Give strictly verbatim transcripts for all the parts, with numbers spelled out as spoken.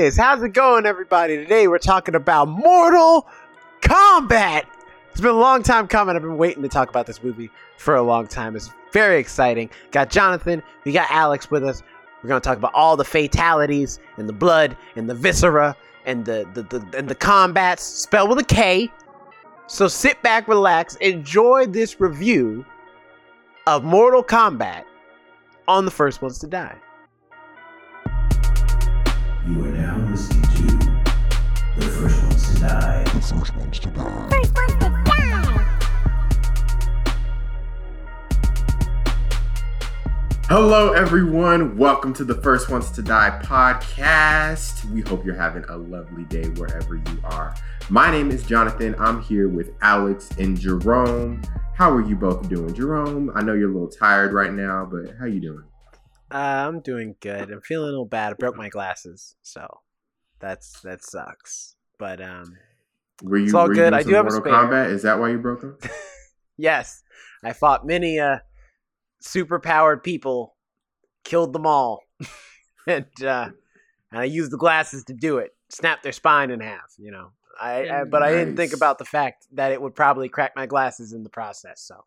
is. How's it going, everybody? Today we're talking about Mortal Kombat. It's been a long time coming. I've been waiting to talk about this movie for a long time. It's very exciting. Got Jonathan, we got Alex with us. We're gonna talk about all the fatalities and the blood and the viscera and the the, the and the combats, spelled with a K. So sit back, relax, enjoy this review of Mortal Kombat on The First Ones to Die. You are now listening to The First Ones to Die. The First Ones to Die. First Ones to Die. Hello, everyone. Welcome to the First Ones to Die podcast. We hope you're having a lovely day wherever you are. My name is Jonathan. I'm here with Alex and Jerome. How are you both doing? Jerome, I know you're a little tired right now, but how you doing? Uh, I'm doing good. I'm feeling a little bad. I broke my glasses, so that's that sucks. But um, were you, it's all were good. You I do have Mortal a spare. Kombat? Is that why you broke them? Yes, I fought many uh, super-powered people, killed them all, and uh, and I used the glasses to do it. Snapped their spine in half, you know. I, I but nice. I didn't think about the fact that it would probably crack my glasses in the process. So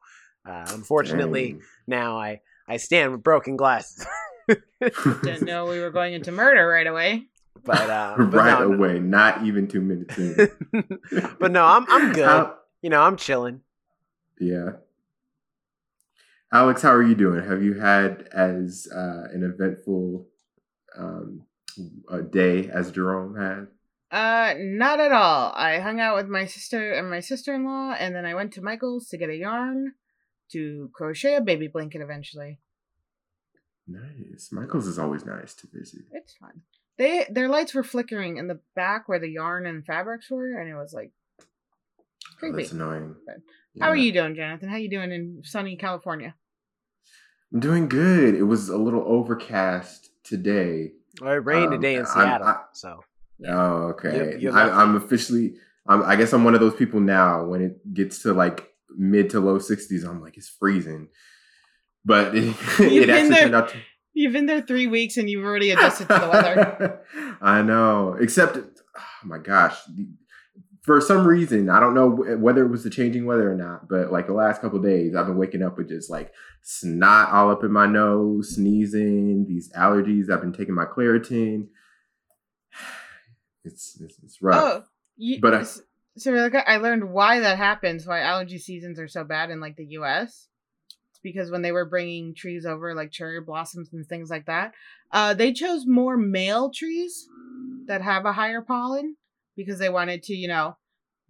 uh, unfortunately, Dang. now I. I stand with broken glasses. Didn't know we were going into murder right away. But, uh, but right no, away, no. Not even two minutes in. But no, I'm I'm good. How, you know, I'm chilling. Yeah. Alex, how are you doing? Have you had as uh, an eventful um, a day as Jerome had? Uh, not at all. I hung out with my sister and my sister-in-law, and then I went to Michael's to get a yarn. To crochet a baby blanket eventually. Nice. Michael's is always nice to visit. It's fun. They their lights were flickering in the back where the yarn and fabrics were, and it was like creepy. Oh, that's annoying. Yeah. How are you doing, Jonathan? How are you doing in sunny California? I'm doing good. It was a little overcast today. Well, it rained um, today in Seattle. I'm, I, so. Yeah. Oh, okay. You, you I, I'm officially. I'm, I guess I'm one of those people now. When it gets to like mid to low sixties, I'm like, it's freezing, but it, it actually there, turned out to... You've been there three weeks and you've already adjusted to the weather. I know, except oh my gosh, for some reason I don't know whether it was the changing weather or not, but like the last couple of days I've been waking up with just like snot all up in my nose, sneezing, these allergies. I've been taking my Claritin. It's it's, it's rough. Oh, you, but I So like, I learned why that happens, why allergy seasons are so bad in like the U S It's because when they were bringing trees over, like cherry blossoms and things like that, uh, they chose more male trees that have a higher pollen because they wanted to, you know,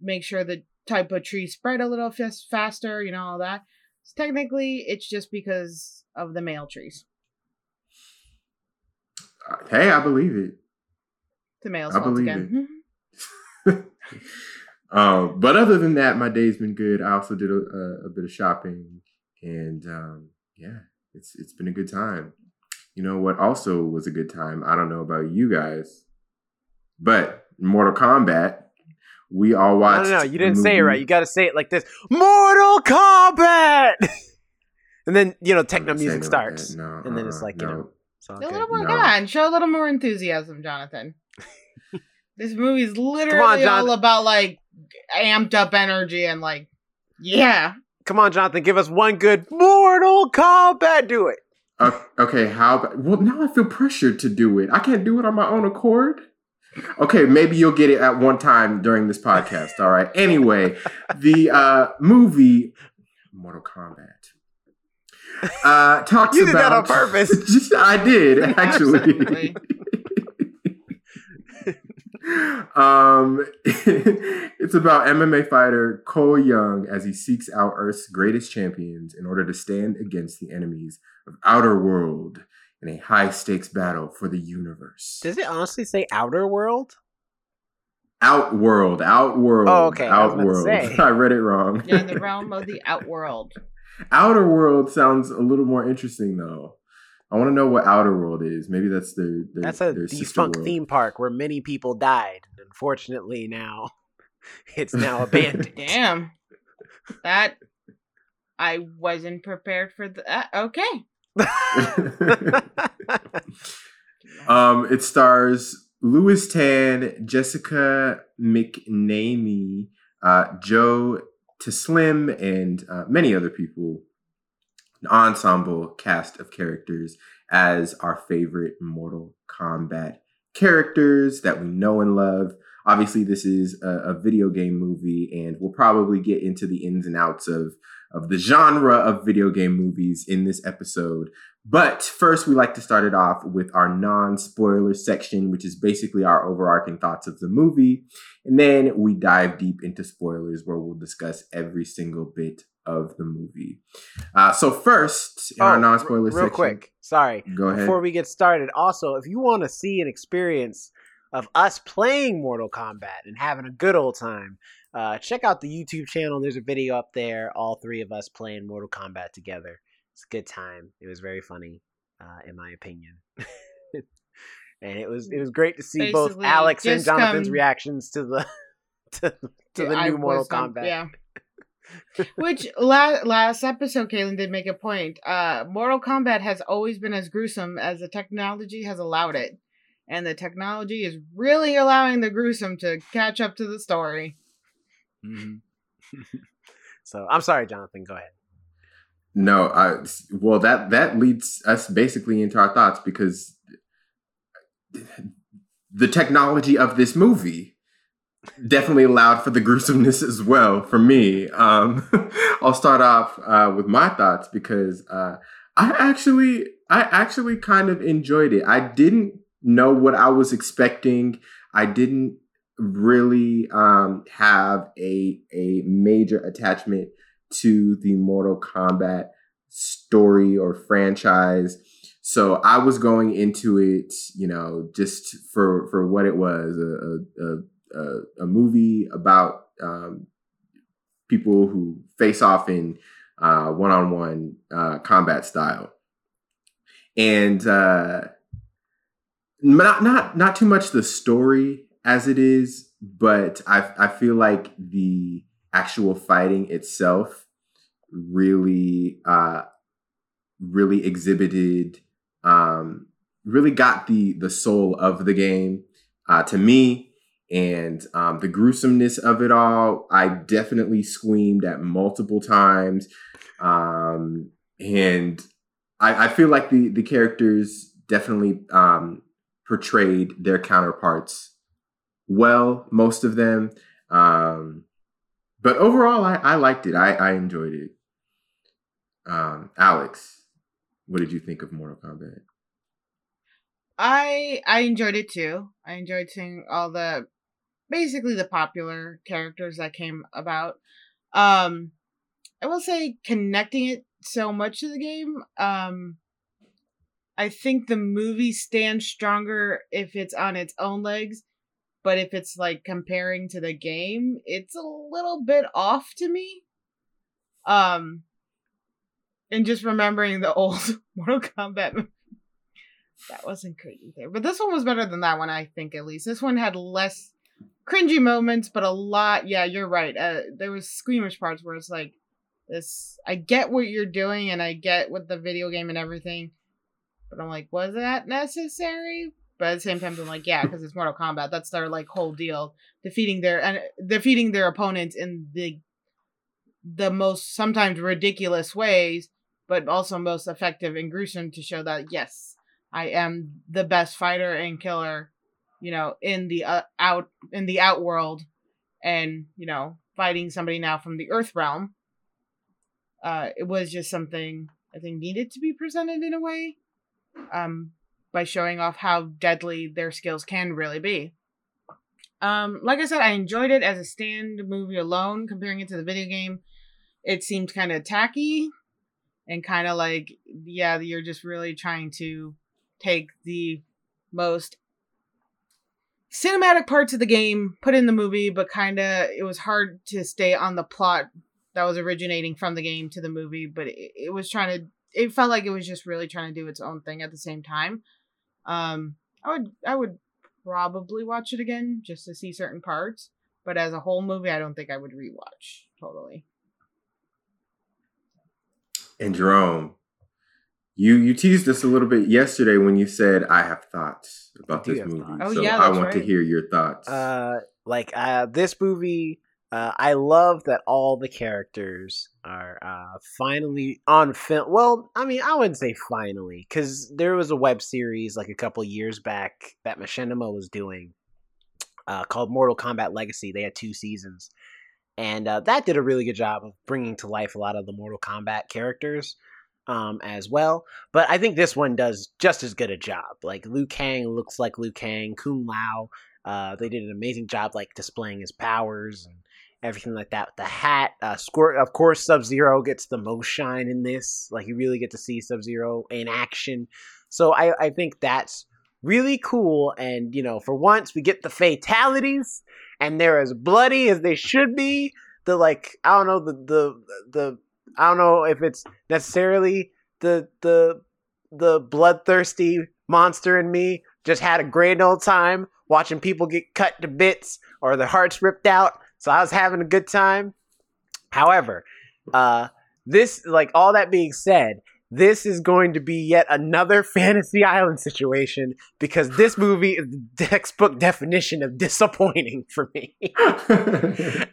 make sure the type of tree spread a little f- faster, you know, all that. So technically, it's just because of the male trees. Hey, I believe it. The males I once believe again. It. Um, but other than that, my day's been good. I also did a, a, a bit of shopping, and um, yeah, it's it's been a good time. You know what also was a good time? I don't know about you guys, but Mortal Kombat, we all watched. No, no, no you didn't say it right. You got to say it like this: Mortal Kombat. And then you know, techno music starts, like no, and then uh, it's like no. you know, it's all a little more on, no. Show a little more enthusiasm, Jonathan. This movie is literally on, all about like. Amped up energy and like, yeah. Come on, Jonathan, give us one good Mortal Kombat. Do it. Uh, okay, how? About, well, now I feel pressured to do it. I can't do it on my own accord. Okay, maybe you'll get it at one time during this podcast. All right. Anyway, the uh, movie Mortal Kombat. Uh, talks you did about, that on purpose. Just, I did actually. Um, it's about M M A fighter Cole Young as he seeks out Earth's greatest champions in order to stand against the enemies of Outer World in a high stakes battle for the universe. Does it honestly say Outer World? Outworld, Outworld. Oh, okay. Outworld. I, I read it wrong. Yeah, in the realm of the Outworld. Outer World sounds a little more interesting though. I want to know what Outer World is. Maybe that's their, their That's a their defunct theme park where many people died. Unfortunately, now it's now abandoned. Damn. That I wasn't prepared for that. Okay. um, it stars Louis Tan, Jessica McNamee, uh, Joe Taslim, and uh, many other people. An ensemble cast of characters as our favorite Mortal Kombat characters that we know and love. Obviously, this is a, a video game movie, and we'll probably get into the ins and outs of, of the genre of video game movies in this episode. But first, we like to start it off with our non-spoiler section, which is basically our overarching thoughts of the movie. And then we dive deep into spoilers, where we'll discuss every single bit of the movie. Uh, so first, in oh, our non-spoiler r- real section... Real quick, sorry. Go ahead. Before we get started, also, if you want to see an experience of us playing Mortal Kombat and having a good old time, uh, check out the YouTube channel. There's a video up there, all three of us playing Mortal Kombat together. It's a good time. It was very funny, uh, in my opinion. And it was it was great to see Basically, both Alex and Jonathan's come... reactions to the to, to yeah, the new I Mortal Kombat. Yeah. Which la- last episode, Caitlin did make a point. Uh, Mortal Kombat has always been as gruesome as the technology has allowed it. And the technology is really allowing the gruesome to catch up to the story. Mm-hmm. So I'm sorry, Jonathan. Go ahead. No, I, well, that, that leads us basically into our thoughts, because the technology of this movie definitely allowed for the gruesomeness as well for me. Um, I'll start off uh, with my thoughts, because uh, I actually I actually kind of enjoyed it. I didn't know what I was expecting. I didn't really um, have a a major attachment to the Mortal Kombat story or franchise. So I was going into it, you know, just for, for what it was, a, a, a, a movie about um, people who face off in uh, one-on-one uh, combat style. And uh, not, not, not too much the story as it is, but I, I feel like the actual fighting itself really uh really exhibited um really got the the soul of the game uh to me, and um the gruesomeness of it all. I definitely screamed at multiple times, um and I, I feel like the the characters definitely um portrayed their counterparts well, most of them, um but overall I, I liked it. I, I enjoyed it. Um, Alex, what did you think of Mortal Kombat? I I enjoyed it too. I enjoyed seeing all the basically the popular characters that came about. Um, I will say, connecting it so much to the game, um, I think the movie stands stronger if it's on its own legs. But if it's like comparing to the game, it's a little bit off to me. Um, and just remembering the old Mortal Kombat movie, that wasn't crazy there. But this one was better than that one, I think, at least. This one had less cringy moments, but a lot. Yeah, you're right. Uh, there was squeamish parts where it's like, this, I get what you're doing and I get with the video game and everything. But I'm like, was that necessary? But at the same time, I'm like, yeah, because it's Mortal Kombat. That's their like whole deal, defeating their and defeating their opponents in the the most sometimes ridiculous ways, but also most effective and gruesome, to show that yes, I am the best fighter and killer, you know, in the uh, out in the outworld, and you know, fighting somebody now from the Earth realm. Uh, it was just something I think needed to be presented in a way. Um. By showing off how deadly their skills can really be. Um, like I said, I enjoyed it as a stand movie alone. Comparing it to the video game, it seemed kind of tacky and kind of like, yeah, you're just really trying to take the most cinematic parts of the game, put in the movie, but kind of, it was hard to stay on the plot that was originating from the game to the movie, but it, it was trying to, it felt like it was just really trying to do its own thing at the same time. Um, I would I would probably watch it again just to see certain parts, but as a whole movie, I don't think I would rewatch totally. And Jerome, You you teased us a little bit yesterday when you said, I have thoughts about this movie. Thoughts. Oh, so yeah, I want right. to hear your thoughts. Uh, like uh, this movie, uh, I love that all the characters are uh, finally on film. Well, I mean, I wouldn't say finally, because there was a web series like a couple years back that Machinima was doing uh, called Mortal Kombat Legacy. They had two seasons. And uh, that did a really good job of bringing to life a lot of the Mortal Kombat characters. Um, as well, but I think this one does just as good a job. Like Liu Kang looks like Liu Kang, Kung Lao. Uh, they did an amazing job, like displaying his powers and everything like that. The hat, uh, squirt. Of course, Sub-Zero gets the most shine in this. Like you really get to see Sub-Zero in action. So I, I think that's really cool. And you know, for once we get the fatalities, and they're as bloody as they should be. The like, I don't know, the the the. I don't know if it's necessarily the the the bloodthirsty monster in me just had a grand old time watching people get cut to bits or their hearts ripped out. So I was having a good time. However, uh, this, like all that being said, this is going to be yet another Fantasy Island situation because this movie is the textbook definition of disappointing for me.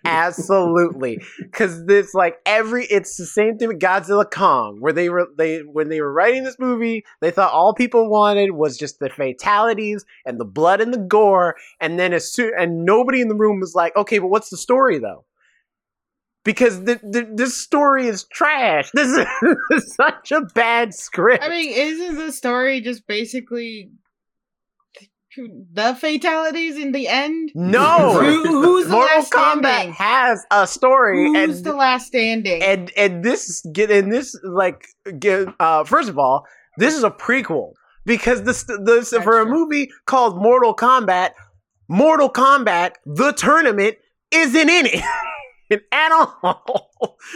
Absolutely. Because this, like every, it's the same thing with Godzilla Kong, where they were, they, when they were writing this movie, they thought all people wanted was just the fatalities and the blood and the gore. And then as soon, and nobody in the room was like, okay, but what's the story though? Because the, the, this story is trash. This is, this is such a bad script. I mean, isn't the story just basically the fatalities in the end? No. Who, who's the Mortal last Kombat standing? Has a story. Who's and, the last standing? And and this get in this like get, uh, first of all, this is a prequel because this this That's for a true. movie called Mortal Kombat, Mortal Kombat the tournament isn't in it. At all.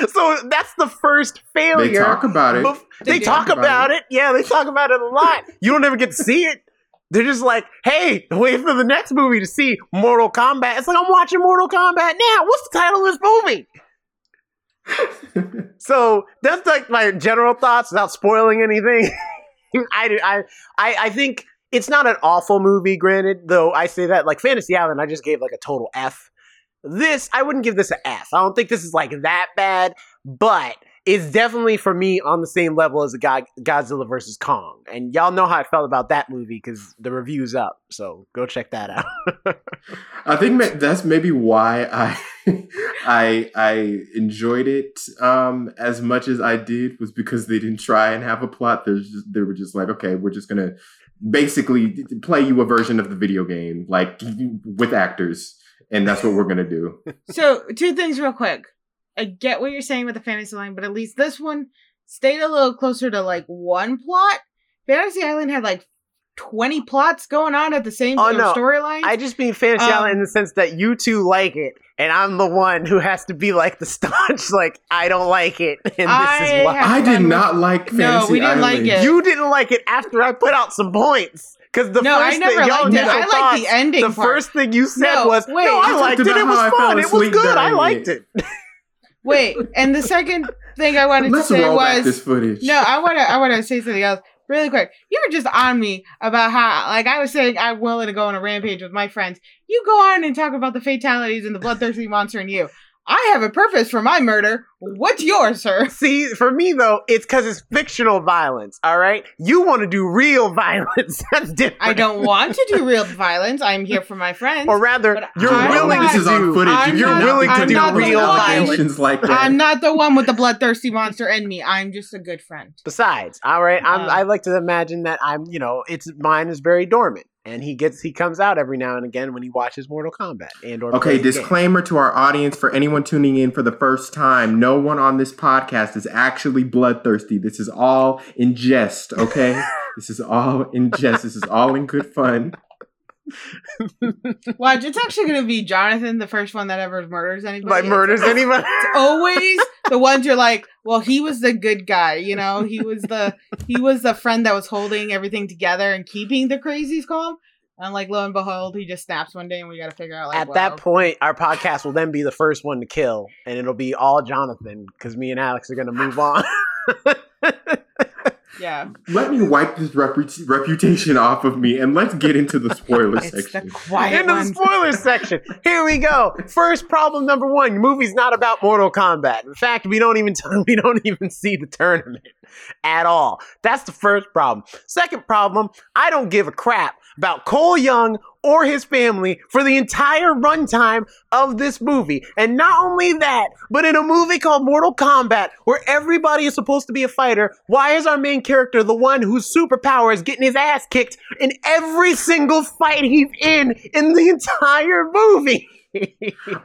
So that's the first failure. They talk about it. They, they talk about, about it. it. Yeah, they talk about it a lot. You don't ever get to see it. They're just like, hey, wait for the next movie to see Mortal Kombat. It's like, I'm watching Mortal Kombat now. What's the title of this movie? So that's like my general thoughts without spoiling anything. I, I, I, I think it's not an awful movie, granted, though I say that. Like Fantasy Island, I just gave like a total F. This, I wouldn't give this an F. I don't think this is like that bad, but it's definitely for me on the same level as God- Godzilla versus Kong. And y'all know how I felt about that movie because the review's up. So go check that out. I think that's maybe why I I I enjoyed it um, as much as I did was because they didn't try and have a plot. There's just, they were just like, okay, we're just gonna basically play you a version of the video game, like with actors. And that's what we're going to do. So, two things real quick. I get what you're saying with the Fantasy Island, but at least this one stayed a little closer to, like, one plot. Fantasy Island had, like, twenty plots going on at the same oh, no. storyline. I just mean Fantasy um, Island in the sense that you two like it, and I'm the one who has to be, like, the staunch, like, I don't like it, and I this is why. I did not like Fantasy Island. No, we didn't Island. like it. You didn't like it after I put out some points. Because the no, first I never thing y'all did, I liked the ending. The part. first thing you said no, was, wait, "No, I liked it. It was fun. It was good. I liked it." Wait, and the second thing I wanted Let's to say was, this footage. "No, I want to. I want to say something else really quick. You were just on me about how, like, I was saying, I'm willing to go on a rampage with my friends. You go on and talk about the fatalities and the bloodthirsty monster in you." I have a purpose for my murder. What's yours, sir? See, for me, though, it's because it's fictional violence, all right? You want to do real violence. That's different. I don't want to do real violence. I'm here for my friends. Or rather, you're I'm willing not, to do, footage. You're not, willing to do real violence like that. I'm not the one with the bloodthirsty monster in me. I'm just a good friend. Besides, all right, um, I'm, I like to imagine that I'm, you know, it's mine is very dormant. And he gets he comes out every now and again when he watches Mortal Kombat and or okay. Disclaimer to our audience for anyone tuning in for the first time: no one on this podcast is actually bloodthirsty. This is all in jest. Okay, this is all in jest. This is all in good fun. Watch, it's actually going to be Jonathan, the first one that ever murders anybody. Like murders anybody. It's always the ones you're like, well, he was the good guy, you know. He was the he was the friend that was holding everything together and keeping the crazies calm. And like, lo and behold, he just snaps one day, and we got to figure out. Like, At wow. that point, our podcast will then be the first one to kill, and it'll be all Jonathan because me and Alex are going to move on. Yeah. Let me wipe this repu- reputation off of me, and let's get into the spoiler it's section. The quiet into one. The spoiler section. Here we go. First problem number one: your movie's not about Mortal Kombat. In fact, we don't even t- we don't even see the tournament at all. That's the first problem. Second problem: I don't give a crap about Cole Young or his family for the entire runtime of this movie. And not only that, but in a movie called Mortal Kombat, where everybody is supposed to be a fighter, why is our main character the one whose superpower is getting his ass kicked in every single fight he's in in the entire movie?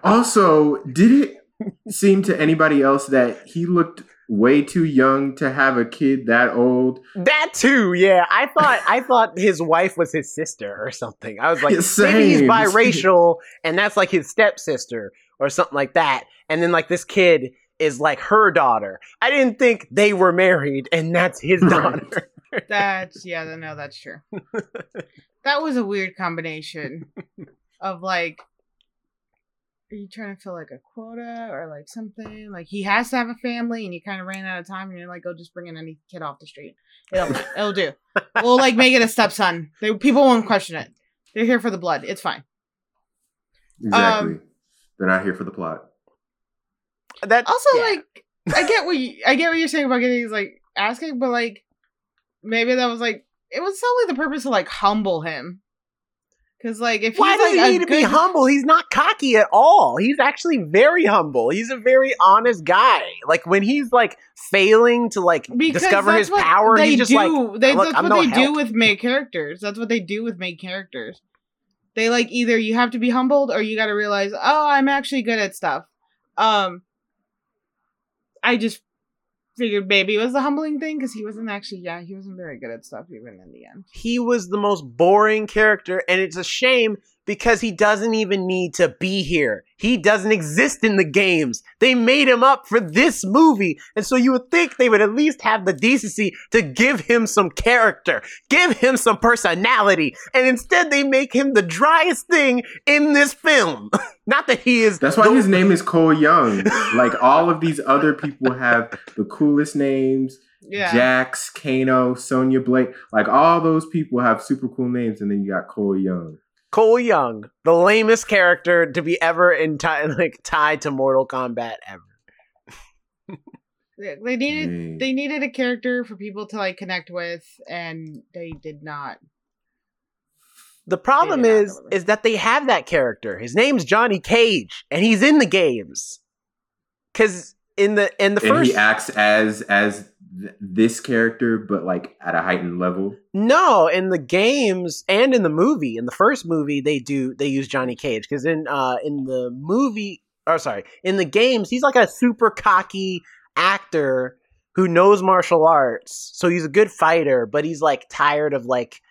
Also, did it seem to anybody else that he looked way too young to have a kid that old? That too, yeah. I thought I thought his wife was his sister or something. I was like, Same. maybe he's biracial, and that's like his stepsister or something like that. And then like this kid is like her daughter. I didn't think they were married, and that's his daughter. Right. That's yeah, no, that's true. That was a weird combination of like, are you trying to fill like a quota or like something? Like he has to have a family, and you kind of ran out of time, and you're like, "Oh, just bring in any kid off the street. It'll, it'll do. We'll like make it a stepson. They, people won't question it. They're here for the blood. It's fine." Exactly. Um, They're not here for the plot. That also yeah. like I get what you, I get what you're saying about getting like asking, but like maybe that was like it was solely the purpose to like humble him. Because, like, if Why he's, does like, he need to good... be humble? He's not cocky at all. He's actually very humble. He's a very honest guy. Like, when he's, like, failing to, like, because discover his power, he's just do. like, they, I'm, That's I'm what no they help. do with made characters. That's what they do with made characters. They, like, either you have to be humbled or you got to realize, oh, I'm actually good at stuff. Um, I just figured maybe it was the humbling thing because he wasn't actually yeah he wasn't very good at stuff even in the end. He was the most boring character, and it's a shame because he doesn't even need to be here. He doesn't exist in the games. They made him up for this movie, and so you would think they would at least have the decency to give him some character, give him some personality, and instead they make him the driest thing in this film. Not that he is. That's why the- his name is Cole Young. Like all of these other people have the coolest names. Yeah. Jax, Kano, Sonya Blake. Like all those people have super cool names, and then you got Cole Young. Cole Young, the lamest character to be ever in tie, like tied to Mortal Kombat ever. They needed mm. they needed a character for people to like connect with, and they did not. The problem is is that they have that character. His name's Johnny Cage, and he's in the games. Cause in the in the and first, he acts as as. Th- this character, but like at a heightened level. No, in the games and in the movie, in the first movie, they do they use Johnny Cage because in uh, in the movie, or sorry, in the games, he's like a super cocky actor who knows martial arts, so he's a good fighter, but he's like tired of like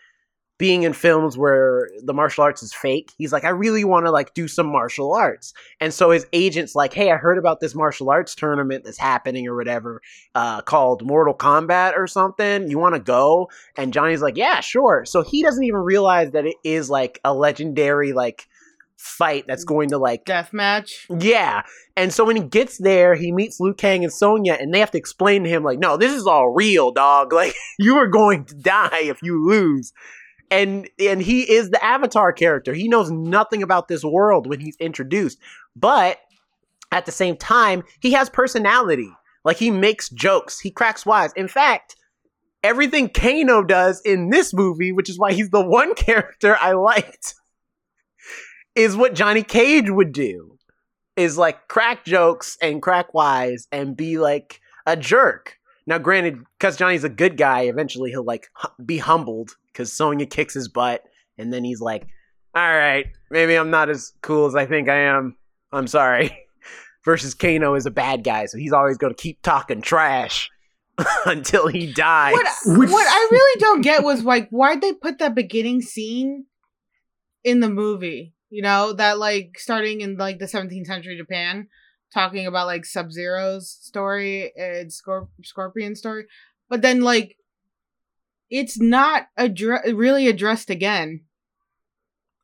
being in films where the martial arts is fake. He's like, I really want to like do some martial arts. And so his agent's like, hey, I heard about this martial arts tournament that's happening or whatever, uh, called Mortal Kombat or something. You want to go? And Johnny's like, yeah, sure. So he doesn't even realize that it is like a legendary like fight that's going to like deathmatch. Yeah. And so when he gets there, he meets Liu Kang and Sonya, and they have to explain to him like, no, this is all real, dog. Like you are going to die if you lose. And and he is the Avatar character. He knows nothing about this world when he's introduced. But at the same time, he has personality. Like, he makes jokes. He cracks wise. In fact, everything Kano does in this movie, which is why he's the one character I liked, is what Johnny Cage would do. Is, like, crack jokes and crack wise and be, like, a jerk. Now, granted, because Johnny's a good guy, eventually he'll, like, be humbled. Because Sonya kicks his butt, and then he's like, all right, maybe I'm not as cool as I think I am. I'm sorry. Versus Kano is a bad guy, so he's always going to keep talking trash until he dies. What, Which... what I really don't get was, like, why'd they put that beginning scene in the movie? You know, that, like, starting in, like, the seventeenth century Japan, talking about, like, Sub-Zero's story and Scorp- Scorpion's story. But then, like, it's not addre- really addressed again.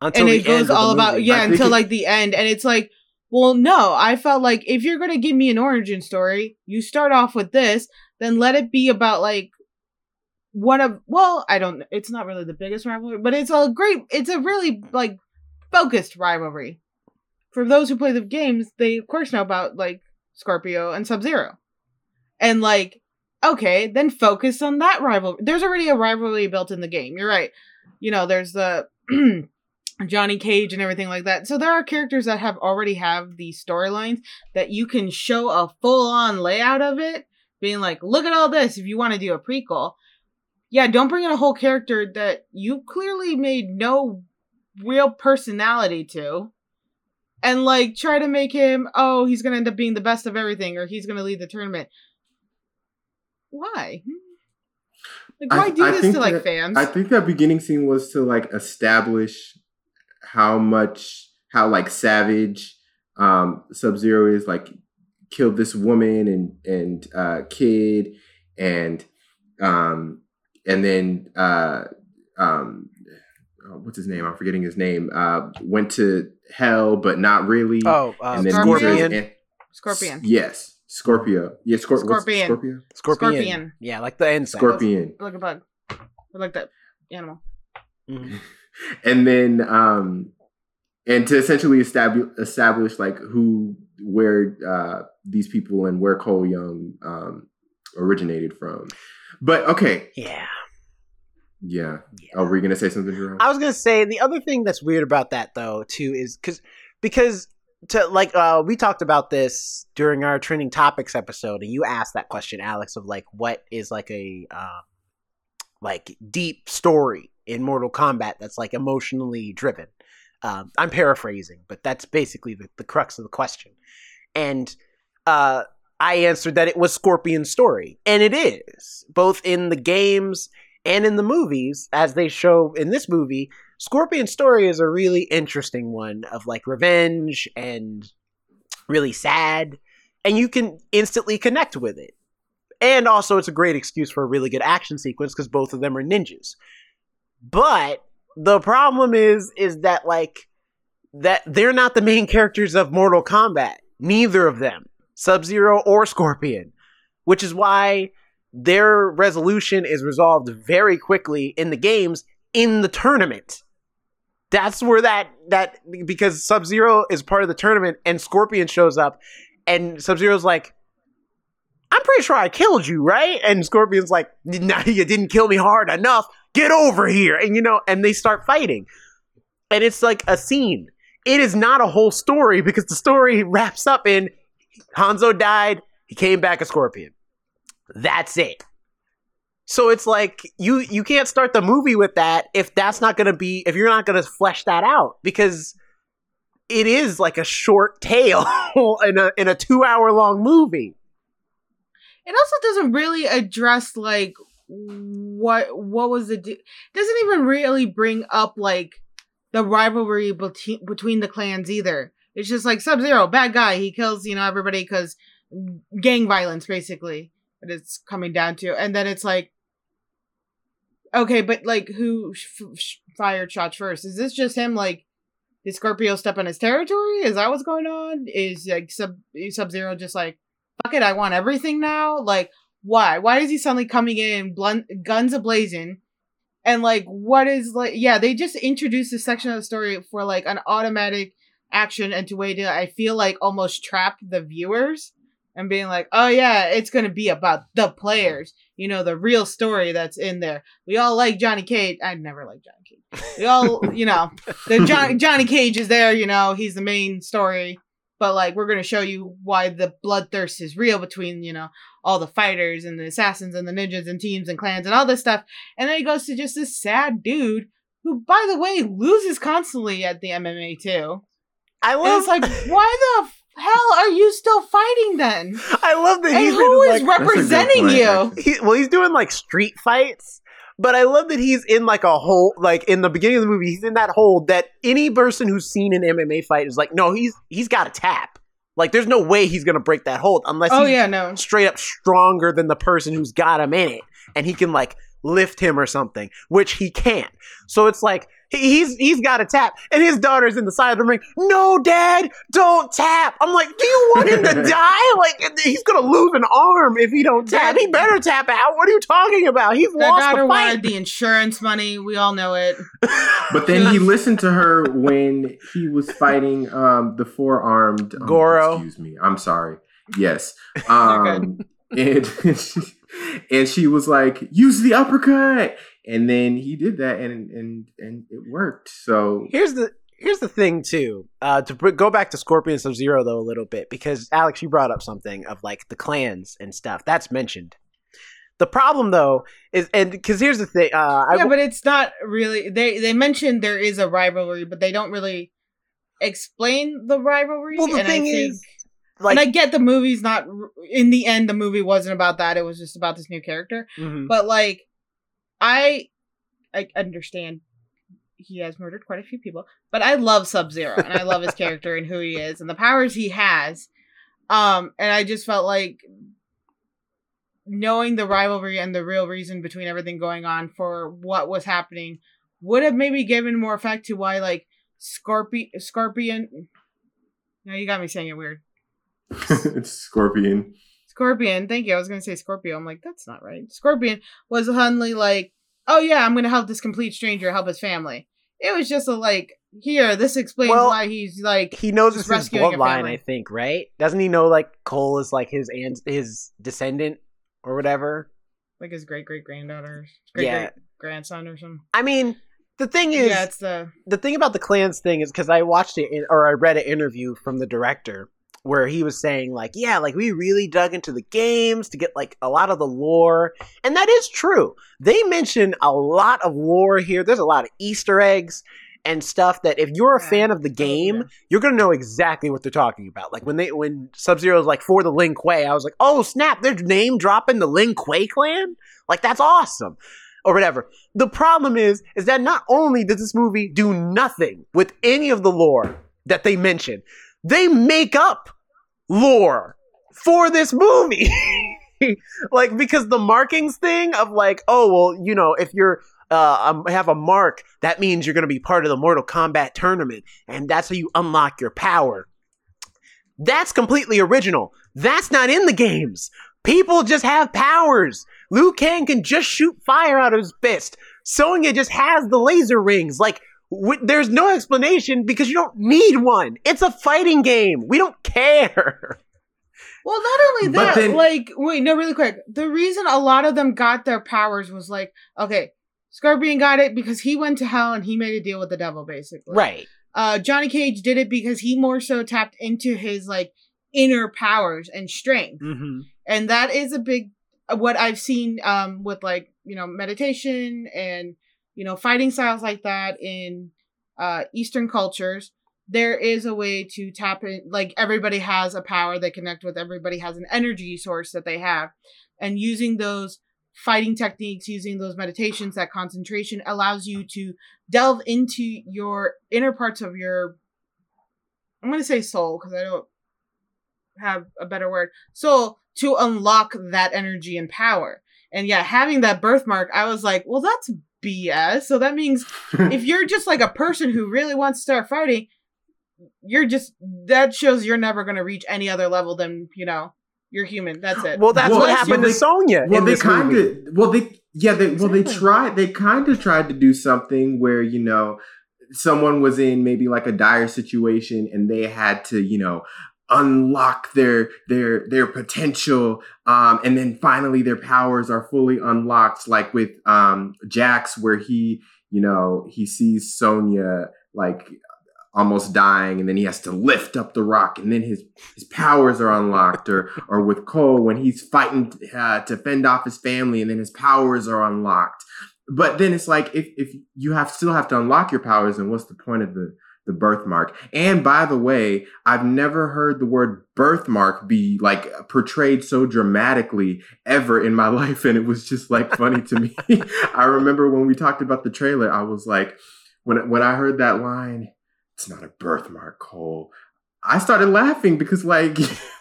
Until and it goes all about, yeah, until like the end. And it's like, well, no, I felt like if you're going to give me an origin story, you start off with this, then let it be about like one of, well, I don't, it's not really the biggest rivalry, but it's a great, it's a really, like, focused rivalry. For those who play the games, they, of course, know about, like, Scorpio and Sub-Zero. And, like, okay, then focus on that rivalry. There's already a rivalry built in the game. You're right. You know, there's the Johnny Cage and everything like that. So there are characters that have already have the storylines that you can show a full-on layout of it, being like, look at all this if you want to do a prequel. Yeah, don't bring in a whole character that you clearly made no real personality to. And, like, try to make him, oh, he's going to end up being the best of everything, or he's going to lead the tournament. Why? Like, why I, do I this to, that, like, fans? I think that beginning scene was to, like, establish how much, how, like, savage um, Sub-Zero is, like, killed this woman and, and uh, kid, and um, and then, uh, um, oh, what's his name? I'm forgetting his name. Uh, went to hell, but not really. Oh, uh, and then Scorpion. An- Scorpion. S- yes. Scorpio. Yeah, Scor- Scorpion. Scorpio. Scorpion. Scorpion. Yeah, like the end. Scorpion. Like a bug. Like that animal. Mm-hmm. And then, um, and to essentially establish, establish like who, where uh, these people and where Cole Young um, originated from. But okay. Yeah. Yeah. yeah. Oh, were you going to say something, Jerome? I was going to say the other thing that's weird about that, though, too, is because, because, to like uh we talked about this during our trending topics episode, and you asked that question, Alex, of like what is like a uh like deep story in Mortal Kombat that's like emotionally driven. um I'm paraphrasing, but that's basically the, the crux of the question. And uh I answered that it was Scorpion's story, and it is, both in the games and in the movies, as they show in this movie. Scorpion's story is a really interesting one of like revenge and really sad, and you can instantly connect with it. And also it's a great excuse for a really good action sequence because both of them are ninjas. But the problem is, is that like that they're not the main characters of Mortal Kombat, neither of them, Sub-Zero or Scorpion, which is why their resolution is resolved very quickly in the games. In the tournament, that's where that that because Sub-Zero is part of the tournament, and Scorpion shows up, and Sub-Zero's like, "I'm pretty sure I killed you, right?" And Scorpion's like, "No, you didn't kill me hard enough. Get over here!" And you know, and they start fighting, and it's like a scene. It is not a whole story because the story wraps up in Hanzo died. He came back as Scorpion. That's it. So it's like you you can't start the movie with that if that's not going to be if you're not going to flesh that out, because it is like a short tale in a in a two-hour long movie. It also doesn't really address like what what was the de- doesn't even really bring up like the rivalry be- between the clans either. It's just like Sub-Zero, bad guy, he kills, you know, everybody because gang violence basically. What it's coming down to. And then it's like, okay, but like who f- f- fired shots first? Is this just him? Like, did Scorpio step on his territory? Is that what's going on? Is like sub Sub-Zero just like, fuck it, I want everything now? Like, why? Why is he suddenly coming in blunt guns ablazing? And like, what is like? Yeah, they just introduced this section of the story for like an automatic action and to way to I feel like almost trap the viewers. And being like, oh yeah, it's going to be about the players. You know, the real story that's in there. We all like Johnny Cage. I never liked Johnny Cage. We all, you know, the John- Johnny Cage is there, you know, he's the main story. But like, we're going to show you why the bloodthirst is real between, you know, all the fighters and the assassins and the ninjas and teams and clans and all this stuff. And then he goes to just this sad dude who, by the way, loses constantly at the M M A too. I was like, why the f- hell are you still fighting then? I love that. And he's who is like, representing you? He, well, he's doing like street fights, but I love that he's in like a hole. Like in the beginning of the movie, he's in that hole that any person who's seen an M M A fight is like, no, he's he's got to tap. Like, there's no way he's gonna break that hold unless oh, he's yeah, no. straight up stronger than the person who's got him in it, and he can like lift him or something, which he can't. So it's like He's he's got to tap, and his daughter's in the side of the ring. No, Dad, don't tap. I'm like, do you want him to die? Like, he's gonna lose an arm if he don't tap. Dad, he better tap out. What are you talking about? He's lost the fight. The daughter wanted the insurance money. We all know it. But then he listened to her when he was fighting um, the four-armed um, Goro. Excuse me. I'm sorry. Yes. Um, and she, and she was like, use the uppercut. And then he did that, and and and it worked. So here's the here's the thing too. Uh, to br- go back to Scorpion Sub-Zero though a little bit, because Alex, you brought up something of like the clans and stuff that's mentioned. The problem though is, and because here's the thing. Uh, I yeah, but it's not really. They they mentioned there is a rivalry, but they don't really explain the rivalry. Well, the and thing I think, is, like, and I get the movie's not in the end. The movie wasn't about that. It was just about this new character. Mm-hmm. But like. I, I understand he has murdered quite a few people, but I love Sub-Zero and I love his character and who he is and the powers he has. Um, and I just felt like knowing the rivalry and the real reason between everything going on for what was happening would have maybe given more effect to why, like, Scorpion, Scorpion. No, you got me saying it weird. It's Scorpion. Scorpion, thank you. I was going to say Scorpio. I'm like, that's not right. Scorpion was suddenly like, oh yeah, I'm going to help this complete stranger help his family. It was just a like, here, this explains well, why he's like, he knows it's his bloodline, I think, right? Doesn't he know like Cole is like his and his descendant or whatever? Like his great great granddaughter, great yeah. great grandson or something. I mean, the thing is, yeah, it's the the thing about the clans thing is because I watched it in, or I read an interview from the director. Where he was saying, like, yeah, like, we really dug into the games to get, like, a lot of the lore. And that is true. They mention a lot of lore here. There's a lot of Easter eggs and stuff that if you're a yeah. fan of the game, yeah. you're going to know exactly what they're talking about. Like, when they when Sub-Zero is like, for the Lin Kuei, I was like, oh, snap, they're name-dropping the Lin Kuei clan? Like, that's awesome. Or whatever. The problem is, is that not only does this movie do nothing with any of the lore that they mention, they make up lore for this movie. Like, because the markings thing of like, oh, well, you know, if you're uh um, have a mark, that means you're going to be part of the Mortal Kombat tournament. And that's how you unlock your power. That's completely original. That's not in the games. People just have powers. Liu Kang can just shoot fire out of his fist. Sonya just has the laser rings. Like, there's no explanation because you don't need one. It's a fighting game. We don't care. Well, not only that, then- like, wait, no, really quick. The reason a lot of them got their powers was like, okay, Scorpion got it because he went to hell and he made a deal with the devil, basically. Right. Uh, Johnny Cage did it because he more so tapped into his, like, inner powers and strength. Mm-hmm. And that is a big, what I've seen um, with, like, you know, meditation and, you know, fighting styles like that in uh, Eastern cultures, there is a way to tap in. Like, everybody has a power they connect with. Everybody has an energy source that they have. And using those fighting techniques, using those meditations, that concentration allows you to delve into your inner parts of your, I'm going to say soul because I don't have a better word, soul to unlock that energy and power. And yeah, having that birthmark, I was like, well, that's B S. So that means if you're just like a person who really wants to start fighting, you're just, that shows you're never going to reach any other level than, you know, you're human. That's it. Well, that's well, what happened to Sonya. Well, they kind of, well, they, yeah, they, well, they tried, they kind of tried to do something where, you know, someone was in maybe like a dire situation and they had to, you know, unlock their their their potential um and then finally their powers are fully unlocked, like with um Jax, where he you know he sees Sonya like almost dying and then he has to lift up the rock and then his his powers are unlocked, or or with Cole when he's fighting uh, to fend off his family and then his powers are unlocked. But then it's like, if if you have still have to unlock your powers, then what's the point of the The birthmark? And by the way, I've never heard the word birthmark be like portrayed so dramatically ever in my life. And it was just like funny to me. I remember when we talked about the trailer, I was like, when when I heard that line, it's not a birthmark, Cole. I started laughing because, like,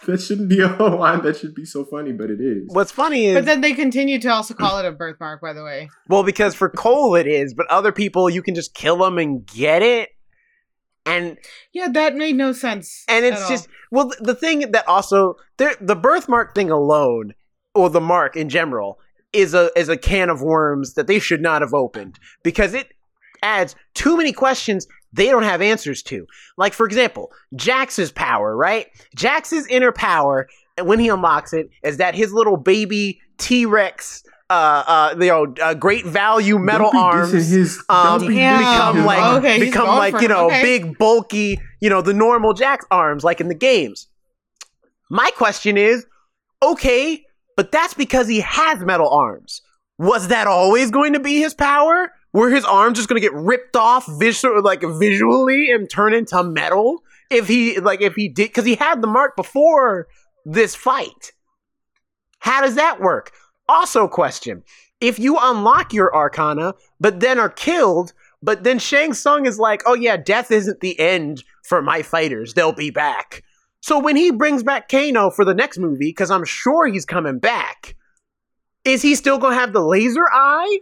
that shouldn't be a whole line that should be so funny, but it is. What's funny is... But then they continue to also call it a birthmark, by the way. Well, because for Cole it is, but other people, you can just kill them and get it. And yeah, that made no sense. And it's just... All. Well, the thing that also... The birthmark thing alone, or the mark in general, is a is a can of worms that they should not have opened. Because it adds too many questions... they don't have answers to. Like, for example, Jax's power, right? Jax's inner power, when he unlocks it, is that his little baby T-Rex, uh, uh, you know, uh, great value metal arms his, um, be become like, okay, become like you know, okay. big, bulky, you know, the normal Jax arms, like in the games. My question is, okay, but that's because he has metal arms. Was that always going to be his power? Were his arms just going to get ripped off visual, like visually and turn into metal if he like if he did because he had the mark before this fight? How does that work? Also question, if you unlock your Arcana but then are killed, but then Shang Tsung is like, oh yeah, death isn't the end for my fighters. They'll be back. So when he brings back Kano for the next movie, because I'm sure he's coming back, is he still going to have the laser eye?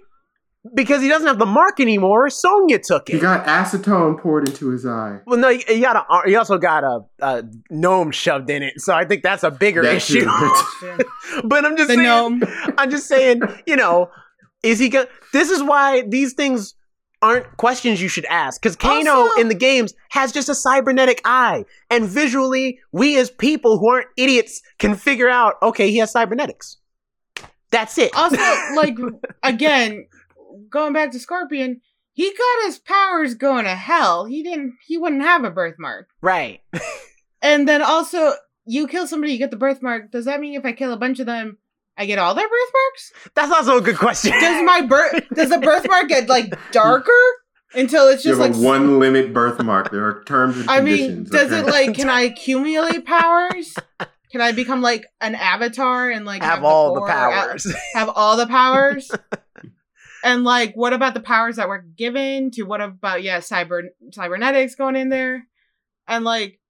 Because he doesn't have the mark anymore, Sonya took it. He got acetone poured into his eye. Well, no, he, got a, he also got a, a gnome shoved in it, so I think that's a bigger that's issue. But I'm just the saying, gnome. I'm just saying, you know, is he gonna? This is why these things aren't questions you should ask. Because Kano also, in the games has just a cybernetic eye, and visually, we as people who aren't idiots can figure out. Okay, he has cybernetics. That's it. Also, like again. Going back to Scorpion, he got his powers going to hell. He didn't. He wouldn't have a birthmark, right? And then also, you kill somebody, you get the birthmark. Does that mean if I kill a bunch of them, I get all their birthmarks? That's also a good question. Does my birth? Does the birthmark get like darker until it's just you have like a one limit birthmark? There are terms and I conditions. I mean, does okay. it like? Can I accumulate powers? Can I become like an avatar and like have, have all the, the powers? Av- have all the powers. And, like, what about the powers that were given to what about, yeah, cyber cybernetics going in there? And, like,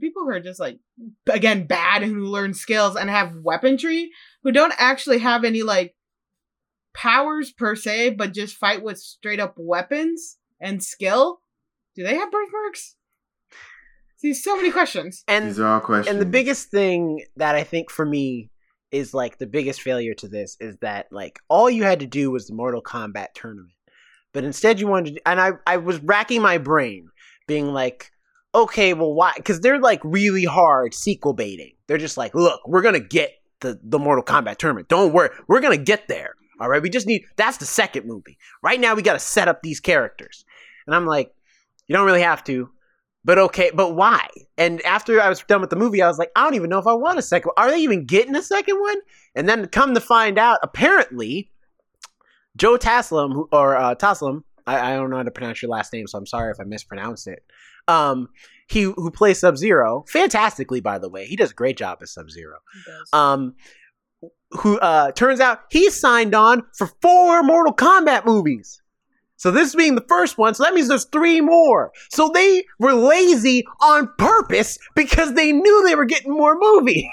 people who are just, like, again, bad and who learn skills and have weaponry, who don't actually have any, like, powers per se, but just fight with straight-up weapons and skill, do they have birthmarks? See, so many questions. And, these are all questions. And the biggest thing that I think for me... is like the biggest failure to this is that like all you had to do was the Mortal Kombat tournament, but instead you wanted to, and I, I was racking my brain being like, okay, well why? Because they're like really hard sequel baiting. They're just like, look, we're going to get the, the Mortal Kombat tournament. Don't worry. We're going to get there. All right. We just need, that's the second movie right now. We got to set up these characters. And I'm like, you don't really have to. But okay, but why? And after I was done with the movie, I was like, I don't even know if I want a second one. Are they even getting a second one? And then come to find out, apparently, Joe Taslim, or uh, Taslim, I, I don't know how to pronounce your last name, so I'm sorry if I mispronounced it. Um, he who plays Sub-Zero, fantastically, by the way. He does a great job as Sub-Zero. He does. Um, who uh, turns out he signed on for four Mortal Kombat movies. So this being the first one, so that means there's three more. So they were lazy on purpose because they knew they were getting more movies.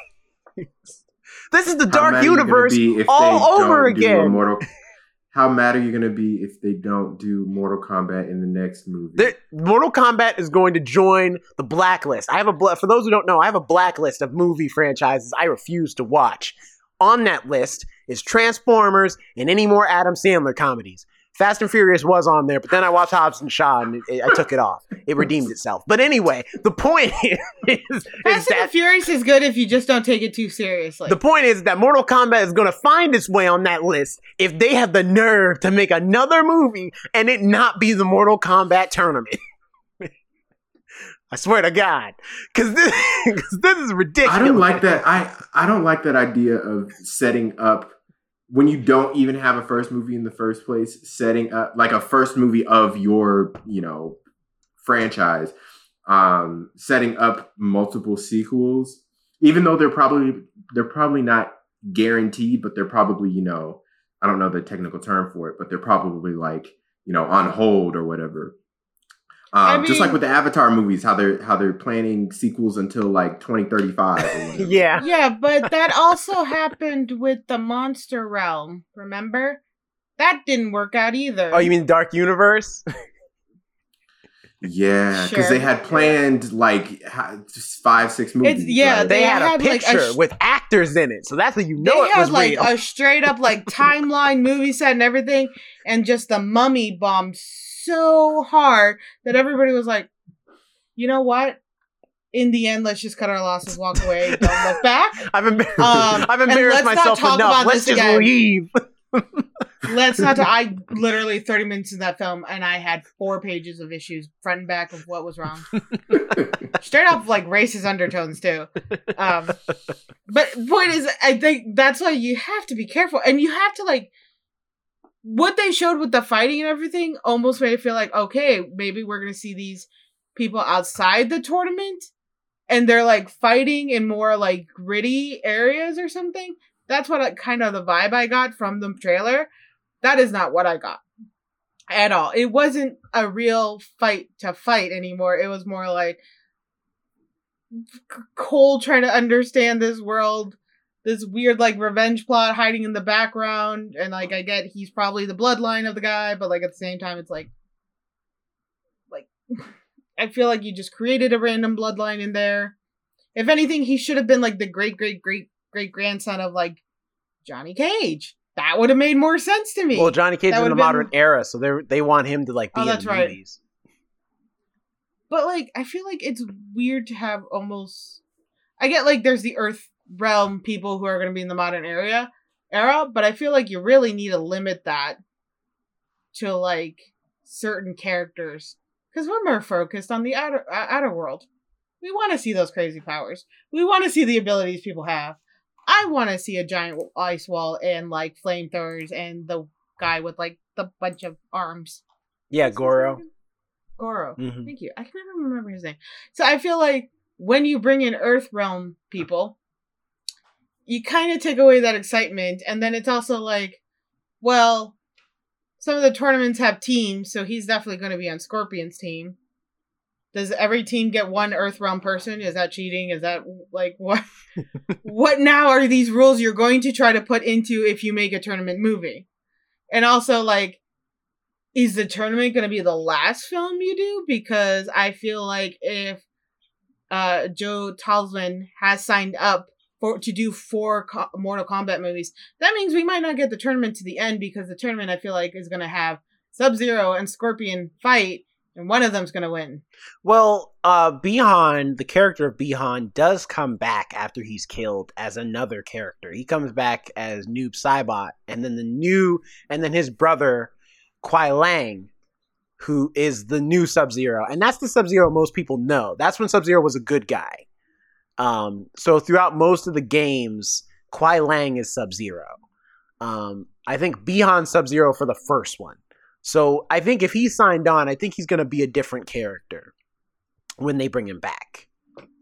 This is the Dark Universe all over again. Mortal, how mad are you going to be if they don't do Mortal Kombat in the next movie? The, Mortal Kombat is going to join the blacklist. I have a bl- for those who don't know, I have a blacklist of movie franchises I refuse to watch. On that list is Transformers and any more Adam Sandler comedies. Fast and Furious was on there, but then I watched Hobbs and Shaw and it, it, I took it off. It redeemed itself. But anyway, the point is... is Fast and Furious is good if you just don't take it too seriously. The point is that Mortal Kombat is going to find its way on that list if they have the nerve to make another movie and it not be the Mortal Kombat tournament. I swear to God. Because this, this is ridiculous. I don't like that. I, I don't like that idea of setting up when you don't even have a first movie in the first place, setting up like a first movie of your, you know, franchise, um, setting up multiple sequels, even though they're probably, they're probably not guaranteed, but they're probably, you know, I don't know the technical term for it, but they're probably like, you know, on hold or whatever. Um, I mean, just like with the Avatar movies, how they're how they're planning sequels until like twenty thirty-five. Yeah, yeah, but that also happened with the Monster Realm. Remember, that didn't work out either. Oh, you mean Dark Universe? Yeah, because sure. They had planned like just five, six movies. It's, yeah, right? they, they had, had a picture like a sh- with actors in it, so that's how you know they it had was like real. A straight up like timeline movie set and everything, and just the Mummy bombs. So hard that everybody was like, you know what? In the end, let's just cut our losses, walk away, don't look back. I've embarrassed, um, I've embarrassed myself enough. Let's just again. leave. Let's not. Talk- I literally thirty minutes in that film, and I had four pages of issues front and back of what was wrong. Straight up, like racist undertones too. Um, but point is, I think that's why you have to be careful, and you have to like. What they showed with the fighting and everything almost made it feel like, okay, maybe we're going to see these people outside the tournament and they're like fighting in more like gritty areas or something. That's what I, kind of the vibe I got from the trailer. That is not what I got at all. It wasn't a real fight to fight anymore. It was more like Cole trying to understand this world. This weird, like, revenge plot hiding in the background. And, like, I get he's probably the bloodline of the guy. But, like, at the same time, it's like... Like, I feel like you just created a random bloodline in there. If anything, he should have been, like, the great-great-great-great-grandson of, like, Johnny Cage. That would have made more sense to me. Well, Johnny Cage is in the been... modern era, so they they want him to, like, be oh, in the right. movies. But, like, I feel like it's weird to have almost... I get, like, there's the Earth... realm people who are going to be in the modern area era, but I feel like you really need to limit that to like certain characters because we're more focused on the outer uh, outer world. We want to see those crazy powers. We want to see the abilities people have. I want to see a giant ice wall and like flamethrowers and the guy with like the bunch of arms. Yeah, Goro. Goro. Mm-hmm. Thank you. I can never remember his name. So I feel like when you bring in Earth realm people. You kind of take away that excitement, and then it's also like, well, some of the tournaments have teams, so he's definitely going to be on Scorpion's team. Does every team get one Earth Realm person? Is that cheating? Is that, like, what? What now are these rules you're going to try to put into if you make a tournament movie? And also, like, is the tournament going to be the last film you do? Because I feel like if uh, Joe Taslim has signed up to do four co- Mortal Kombat movies, that means we might not get the tournament to the end because the tournament, I feel like, is going to have Sub-Zero and Scorpion fight, and one of them's going to win. Well, uh, Bihan, the character of Bihan, does come back after he's killed as another character. He comes back as Noob Saibot, and then the new, and then his brother, Kuai Liang, who is the new Sub-Zero. And that's the Sub-Zero most people know. That's when Sub-Zero was a good guy. Um, so throughout most of the games, Kuai Liang is Sub-Zero. Um, I think Bihan Sub-Zero for the first one. So I think if he signed on, I think he's going to be a different character when they bring him back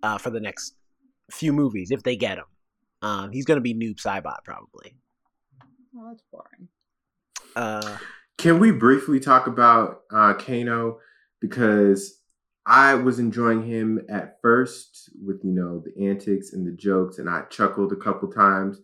uh, for the next few movies, if they get him. Um, he's going to be Noob Saibot, probably. Well, that's boring. Uh, Can we briefly talk about uh, Kano? Because... I was enjoying him at first with, you know, the antics and the jokes, and I chuckled a couple times.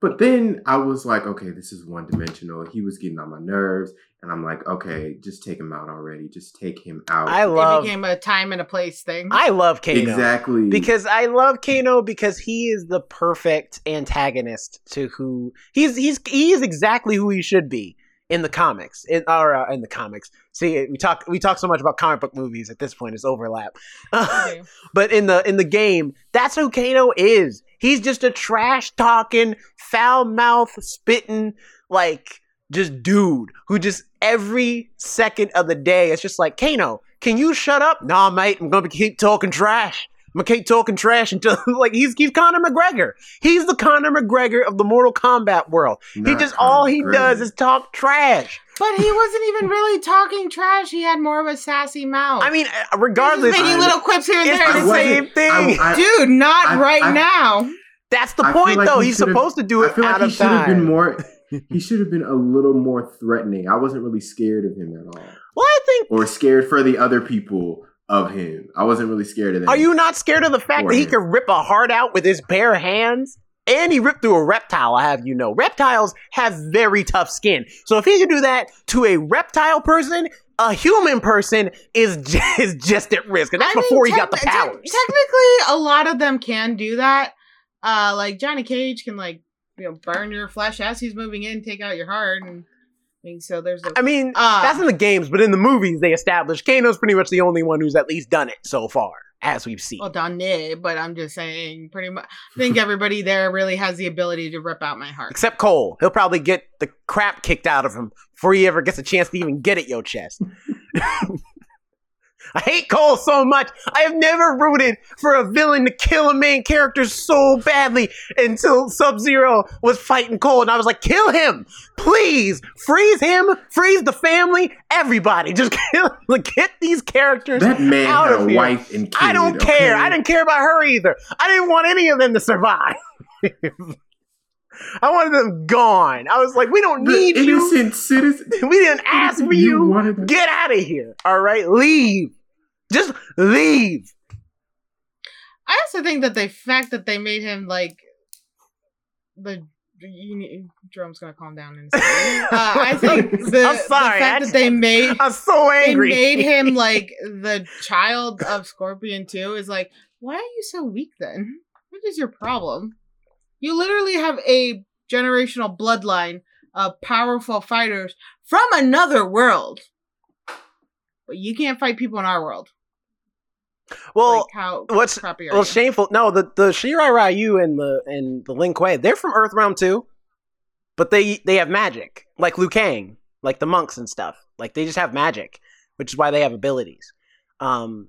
But then I was like, okay, this is one-dimensional. He was getting on my nerves, and I'm like, okay, just take him out already. Just take him out. I love... It became a time and a place thing. I love Kano. Exactly. Because I love Kano because he is the perfect antagonist to who... He's, he's, he is exactly who he should be. In the comics, in our uh, in the comics, see we talk we talk so much about comic book movies at this point, it's overlap. Okay. But in the in the game, that's who Kano is. He's just a trash talking, foul mouth spitting, like just dude who just every second of the day, it's just like Kano, can you shut up? Nah, mate, I'm gonna keep talking trash. I'm gonna keep talking trash until like he's he's Conor McGregor. He's the Conor McGregor of the Mortal Kombat world. Not he just Conor all he McGregor. Does is talk trash. But he wasn't even really talking trash. He had more of a sassy mouth. I mean, regardless, making I, little quips here and there. It's the same thing, I, I, dude. Not I, right I, now. That's the I point, like though. He he's supposed to do it. I feel like out he should have been more. he should have been a little more threatening. I wasn't really scared of him at all. Well, I think... Or scared for the other people of him. I wasn't really scared of that. Are you not scared of the fact that him. he could rip a heart out with his bare hands? And he ripped through a reptile, I have you know. Reptiles have very tough skin. So if he could do that to a reptile person... A human person is just, is just at risk. And that's I mean, before he te- got the powers. Te- technically, a lot of them can do that. Uh, like, Johnny Cage can, like, you know, burn your flesh as he's moving in, take out your heart. And, I mean, so there's... A, I mean, uh, that's in the games, but in the movies, they established Kano's pretty much the only one who's at least done it so far, as we've seen. Well, done it, but I'm just saying, pretty much... I think everybody there really has the ability to rip out my heart. Except Cole. He'll probably get the crap kicked out of him before he ever gets a chance to even get at your chest. I hate Cole so much. I have never rooted for a villain to kill a main character so badly until Sub-Zero was fighting Cole. And I was like, kill him. Please. Freeze him. Freeze the family. Everybody. Just kill him. Get these characters out of here. That man had a wife and kids. I don't care. Okay? I didn't care about her either. I didn't want any of them to survive. I wanted them gone. I was like, we don't need the you. Innocent citizen. We didn't ask for you. you. Get out of here. All right? Leave. Just leave. I also think that the fact that they made him, like, the... You, Jerome's going to calm down in a second. Uh, I think the, I'm sorry, the fact just, that they made... I'm so angry. They made him, like, the child of Scorpion two is like, why are you so weak then? What is your problem? You literally have a generational bloodline of powerful fighters from another world. But you can't fight people in our world. Well, like how what's well you? shameful? No, the, the Shirai Ryu and the and the Lin Kuei, they're from Earthrealm too, but they they have magic, like Liu Kang, like the monks and stuff. Like they just have magic, which is why they have abilities. Um,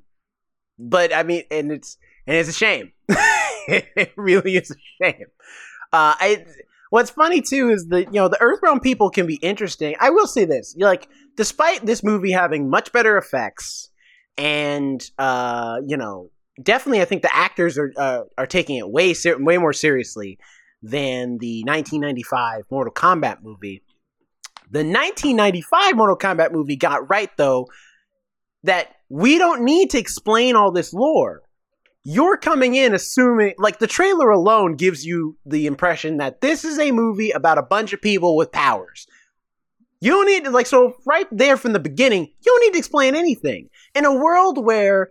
but I mean, and it's and it's a shame. It really is a shame. Uh, I what's funny too is that, you know, the Earthrealm people can be interesting. I will say this: you're like, despite this movie having much better effects, and uh, you know, definitely, I think the actors are uh, are taking it way ser- way more seriously than the nineteen ninety-five Mortal Kombat movie. The nineteen ninety-five Mortal Kombat movie got right though that we don't need to explain all this lore. You're coming in assuming, like, the trailer alone gives you the impression that this is a movie about a bunch of people with powers. You don't need to, like, so right there from the beginning, you don't need to explain anything. In a world where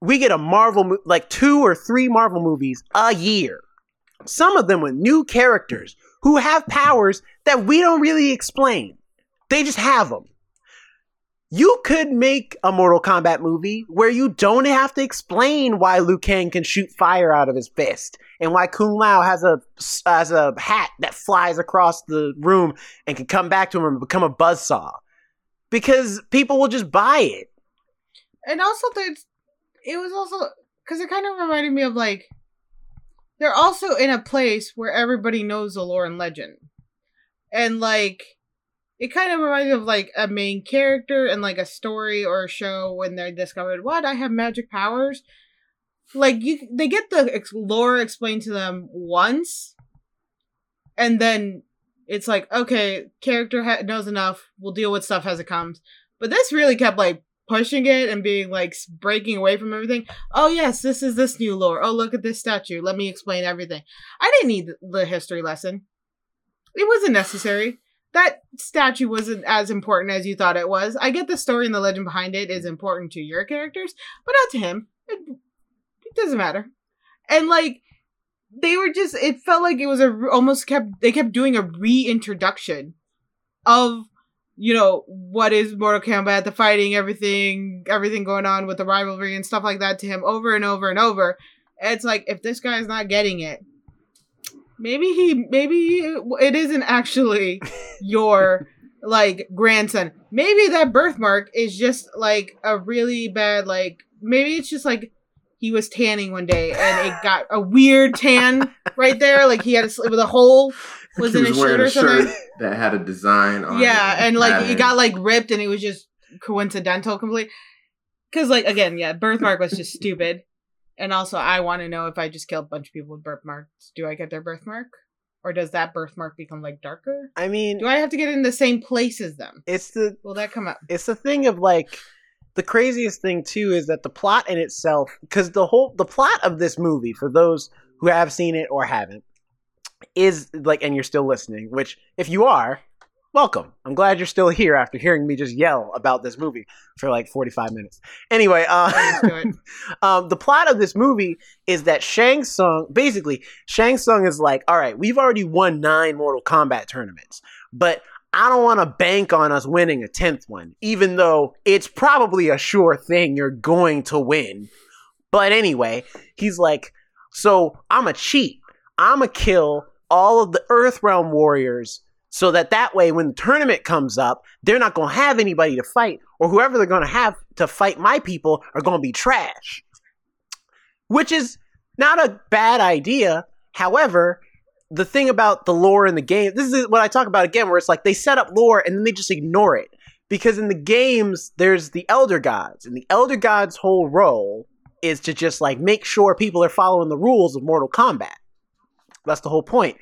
we get a Marvel, like, two or three Marvel movies a year, some of them with new characters who have powers that we don't really explain. They just have them. You could make a Mortal Kombat movie where you don't have to explain why Liu Kang can shoot fire out of his fist and why Kung Lao has a has a hat that flies across the room and can come back to him and become a buzzsaw. Because people will just buy it. And also, there's, it was also... Because it kind of reminded me of, like... They're also in a place where everybody knows the lore and legend. And, like... It kind of reminds me of, like, a main character and, like, a story or a show when they're discovered, what, I have magic powers? Like, you, they get the ex- lore explained to them once, and then it's like, okay, character ha- knows enough, we'll deal with stuff as it comes. But this really kept, like, pushing it and being, like, breaking away from everything. Oh, yes, this is this new lore. Oh, look at this statue. Let me explain everything. I didn't need the history lesson. It wasn't necessary. That statue wasn't as important as you thought it was. I get the story and the legend behind it is important to your characters, but not to him. It, it doesn't matter. And, like, they were just, it felt like it was a, almost kept, they kept doing a reintroduction of, you know, what is Mortal Kombat, the fighting, everything, everything going on with the rivalry and stuff like that to him over and over and over. And it's like, if this guy's not getting it, Maybe he, maybe it isn't actually your, like, grandson. Maybe that birthmark is just, like, a really bad, like, maybe it's just, like, he was tanning one day and it got a weird tan right there. Like, he had a, with a hole was he in his was shirt or something. Shirt that had a design on yeah, it. Yeah, and, like, pattern. It got, like, ripped and it was just coincidental completely. Because, like, again, yeah, birthmark was just stupid. And also, I want to know if I just killed a bunch of people with birthmarks. Do I get their birthmark? Or does that birthmark become like darker? I mean, do I have to get in the same place as them? It's the will that come up? It's the thing of like the craziest thing too is that the plot in itself, because the whole the plot of this movie, for those who have seen it or haven't, is like, and you're still listening, which if you are, welcome. I'm glad you're still here after hearing me just yell about this movie for like forty-five minutes. Anyway, uh, um, the plot of this movie is that Shang Tsung, basically, Shang Tsung is like, all right, we've already won nine Mortal Kombat tournaments, but I don't want to bank on us winning a tenth one, even though it's probably a sure thing you're going to win. But anyway, he's like, so I'm a cheat. I'm a kill all of the Earthrealm warriors so that that way when the tournament comes up, they're not going to have anybody to fight, or whoever they're going to have to fight my people are going to be trash. Which is not a bad idea. However, the thing about the lore in the game, this is what I talk about again, where it's like they set up lore and then they just ignore it. Because in the games, there's the Elder Gods, and the Elder Gods' whole role is to just like make sure people are following the rules of Mortal Kombat. That's the whole point.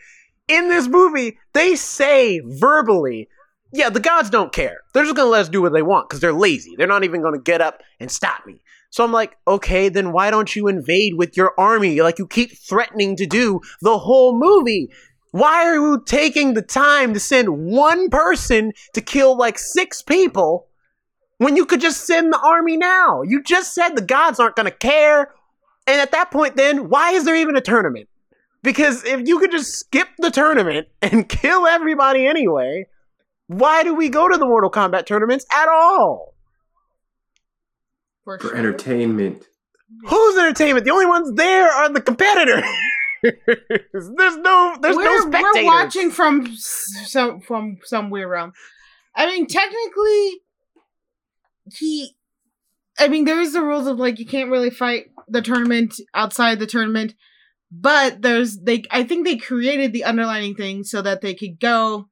In this movie, they say verbally, yeah, the gods don't care. They're just going to let us do what they want because they're lazy. They're not even going to get up and stop me. So I'm like, okay, then why don't you invade with your army like you keep threatening to do the whole movie? Why are you taking the time to send one person to kill like six people when you could just send the army now? You just said the gods aren't going to care. And at that point then, why is there even a tournament? Because if you could just skip the tournament and kill everybody anyway, why do we go to the Mortal Kombat tournaments at all? For, For sure. entertainment. Who's entertainment? The only ones there are the competitors. there's no, there's we're, no spectators. We're watching from some from somewhere around. I mean, technically, he. I mean, there is the rules of like you can't really fight the tournament outside the tournament. But there's they I think they created the underlining thing so that they could go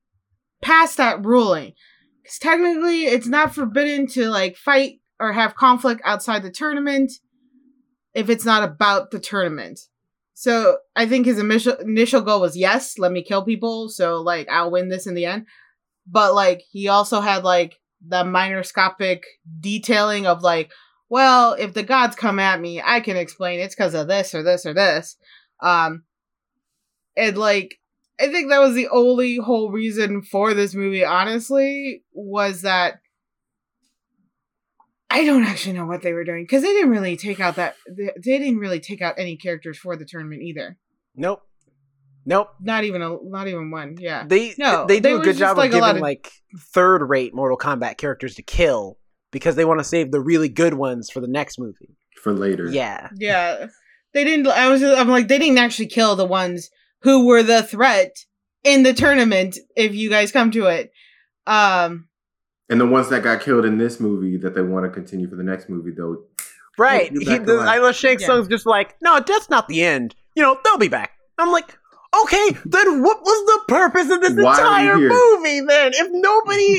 past that ruling. Because technically it's not forbidden to like fight or have conflict outside the tournament if it's not about the tournament. So I think his initial initial goal was yes, let me kill people, so like I'll win this in the end. But like he also had like the microscopic detailing of like, well, if the gods come at me, I can explain it's because of this or this or this. Um, and like, I think that was the only whole reason for this movie, honestly, was that I don't actually know what they were doing. Cause they didn't really take out that, they didn't really take out any characters for the tournament either. Nope. Nope. Not even a, not even one. Yeah. They, no, they do they a good job like of giving of... like third rate Mortal Kombat characters to kill because they want to save the really good ones for the next movie. For later. Yeah. Yeah. They didn't, I was, I'm like, they didn't actually kill the ones who were the threat in the tournament, if you guys come to it. Um, and the ones that got killed in this movie that they want to continue for the next movie, though. Right. He, the, I love Shang Tsung's yeah. just like, no, that's not the end. You know, they'll be back. I'm like, okay, then what was the purpose of this Why entire movie, then? If nobody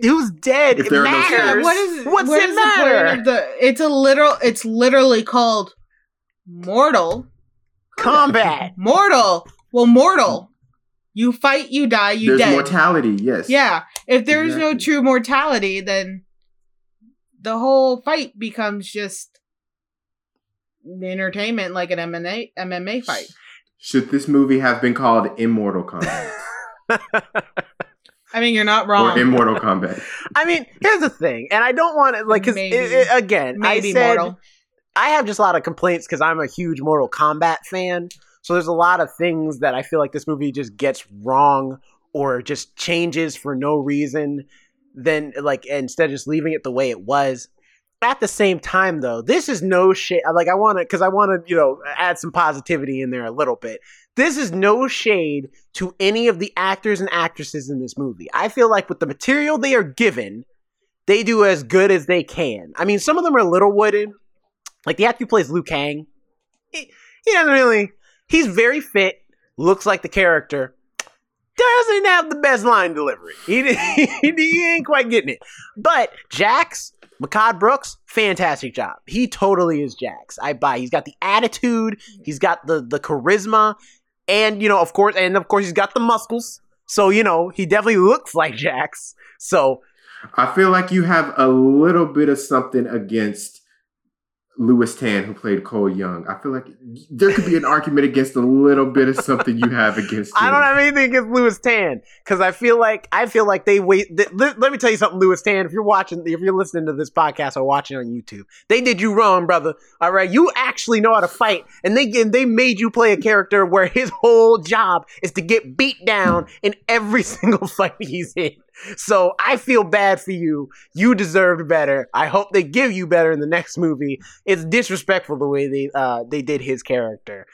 d- who's dead, if it matters. No yeah, what is, what's what it is matter? The, it's a literal, it's literally called Mortal Kombat. Mortal. Well, mortal. You fight, you die, you There's dead. There's mortality, yes. Yeah. If there is exactly. no true mortality, then the whole fight becomes just entertainment, like an M M A, M M A fight. Should this movie have been called Immortal Kombat? I mean, you're not wrong. Or Immortal Kombat. I mean, here's the thing, and I don't want to, like, because, again, maybe I said... Mortal. I have just a lot of complaints because I'm a huge Mortal Kombat fan. So there's a lot of things that I feel like this movie just gets wrong or just changes for no reason. Then, like, instead of just leaving it the way it was. At the same time, though, this is no shade. Like, I want to, because I want to, you know, add some positivity in there a little bit. This is no shade to any of the actors and actresses in this movie. I feel like with the material they are given, they do as good as they can. I mean, some of them are a little wooden. Like, the actor who plays Liu Kang, he, he doesn't really... He's very fit, looks like the character, doesn't have the best line delivery. He, he, he ain't quite getting it. But Jax, Mekad Brooks, fantastic job. He totally is Jax. I buy. He's got the attitude. He's got the, the charisma. And, you know, of course, and of course he's got the muscles. So, you know, he definitely looks like Jax. So I feel like you have a little bit of something against Louis Tan, who played Cole Young. I feel like there could be an argument against a little bit of something you have against him. I don't have anything against Louis Tan, because I feel like I feel like they wait. Th- let, let me tell you something, Louis Tan. If you're watching, if you're listening to this podcast or watching on YouTube, they did you wrong, brother. All right, you actually know how to fight, and they and they made you play a character where his whole job is to get beat down in every single fight he's in. So I feel bad for you. You deserved better. I hope they give you better in the next movie. It's disrespectful the way they uh, they did his character.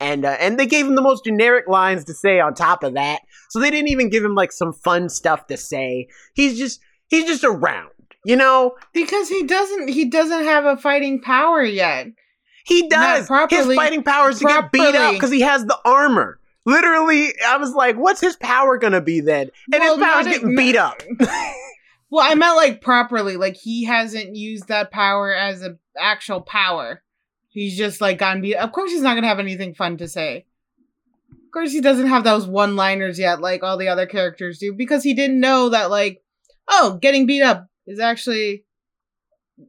And uh, and they gave him the most generic lines to say on top of that. So they didn't even give him like some fun stuff to say. He's just he's just around, you know? Because he doesn't he doesn't have a fighting power yet. He does. His fighting power is to get beat up because he has the armor. Literally, I was like, what's his power going to be then? And well, his power's getting it, beat up. Well, I meant like properly. Like he hasn't used that power as an actual power. He's just like gotten beat up. Of course he's not going to have anything fun to say. Of course he doesn't have those one-liners yet like all the other characters do. Because he didn't know that like, oh, getting beat up is actually...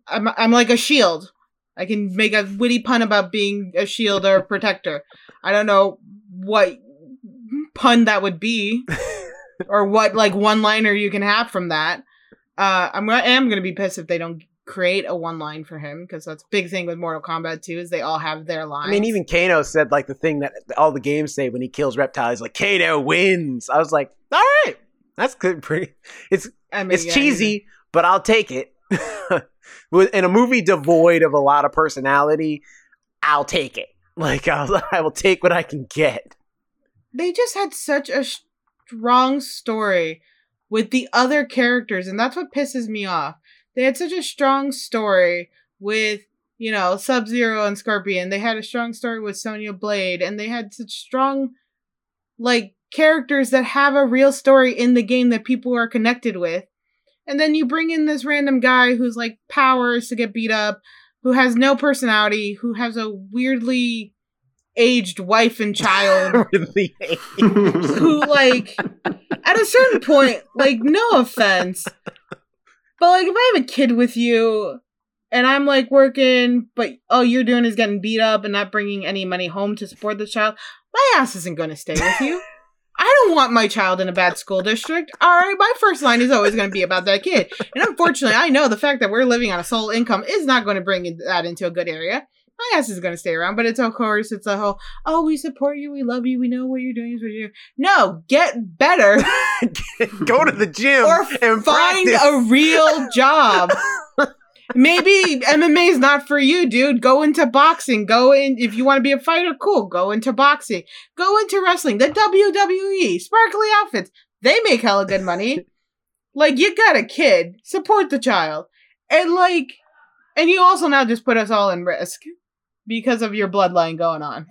I'm, I'm like a shield. I can make a witty pun about being a shield or a protector. I don't know what... pun that would be or what like one liner you can have from that. uh I'm gonna I'm gonna be pissed if they don't create a one line for him, because that's a big thing with Mortal Kombat two is they all have their lines. I mean, even Kano said like the thing that all the games say when he kills reptiles, like Kano wins. I was like, all right, that's good. Pretty it's I mean, it's yeah, cheesy yeah. But I'll take it. In a movie devoid of a lot of personality, I'll take it. Like I'll, I will take what I can get. They just had such a strong story with the other characters, and that's what pisses me off. They had such a strong story with, you know, Sub-Zero and Scorpion. They had a strong story with Sonya Blade, and they had such strong, like, characters that have a real story in the game that people are connected with. And then you bring in this random guy who's, like, powers to get beat up, who has no personality, who has a weirdly... aged wife and child who like at a certain point, like, no offense, but like if I have a kid with you and I'm like working but all you're doing is getting beat up and not bringing any money home to support the child, my ass isn't going to stay with you. I don't want my child in a bad school district. All right, my first line is always going to be about that kid, and unfortunately I know the fact that we're living on a sole income is not going to bring that into a good area. My ass is going to stay around, but it's, of course, it's a whole, oh, we support you, we love you, we know what you're doing is what you're doing. No, get better. Go to the gym or and find practice. A real job. Maybe M M A is not for you, dude. Go into boxing. Go in, if you want to be a fighter, cool. Go into boxing. Go into wrestling. The W W E, sparkly outfits. They make hella good money. Like, you got a kid. Support the child. And, like, and you also now just put us all in risk. Because of your bloodline going on.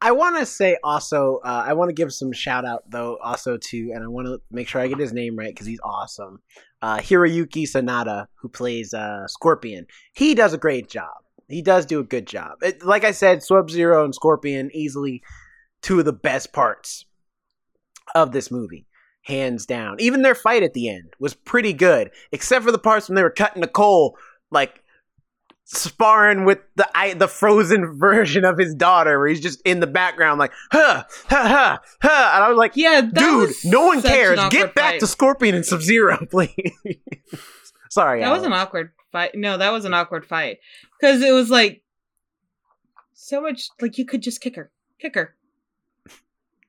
I want to say also, uh, I want to give some shout out though also to, and I want to make sure I get his name right because he's awesome, uh, Hiroyuki Sanada, who plays uh, Scorpion. He does a great job. He does do a good job. It, like I said, Sub-Zero and Scorpion, easily two of the best parts of this movie. Hands down. Even their fight at the end was pretty good. Except for the parts when they were cutting the coal, like... sparring with the I, the frozen version of his daughter, where he's just in the background like, huh, huh, huh, huh. And I was like, yeah, dude, no one cares. Get back fight. To Scorpion and Sub-Zero, please. Sorry. That Alan. was an awkward fight. No, that was an awkward fight. Because it was like, so much, like, you could just kick her. Kick her.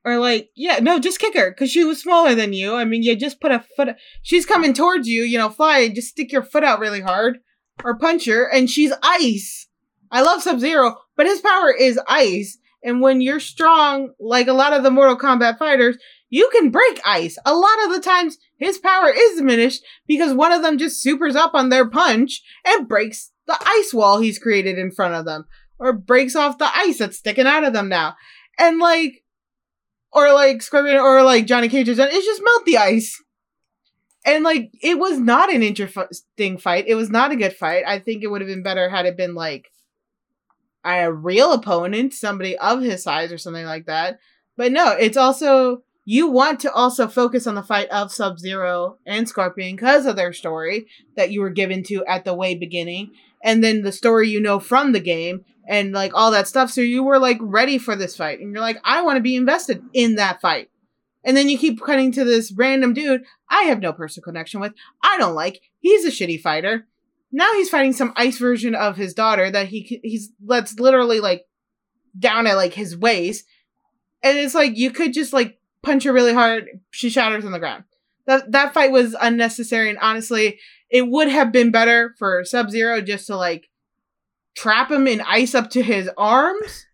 Or like, yeah, no, just kick her. Because she was smaller than you. I mean, you just put a foot. She's coming towards you, you know, fly and just stick your foot out really hard. Or punch her, and she's ice. I love Sub-Zero, but his power is ice. And when you're strong, like a lot of the Mortal Kombat fighters, you can break ice. A lot of the times, his power is diminished because one of them just supers up on their punch and breaks the ice wall he's created in front of them. Or breaks off the ice that's sticking out of them now. And like, or like Scorpion, or like Johnny Cage has done, it's just melt the ice. And, like, it was not an interesting fight. It was not a good fight. I think it would have been better had it been, like, a real opponent, somebody of his size or something like that. But no, it's also, you want to also focus on the fight of Sub-Zero and Scorpion because of their story that you were given to at the way beginning. And then the story you know from the game and like all that stuff. So you were like ready for this fight. And you're like, I want to be invested in that fight. And then you keep cutting to this random dude I have no personal connection with. I don't like. He's a shitty fighter. Now he's fighting some ice version of his daughter that he he's that's literally like down at like his waist. And it's like, you could just like punch her really hard. She shatters on the ground. That that fight was unnecessary. And honestly, it would have been better for Sub-Zero just to like trap him in ice up to his arms.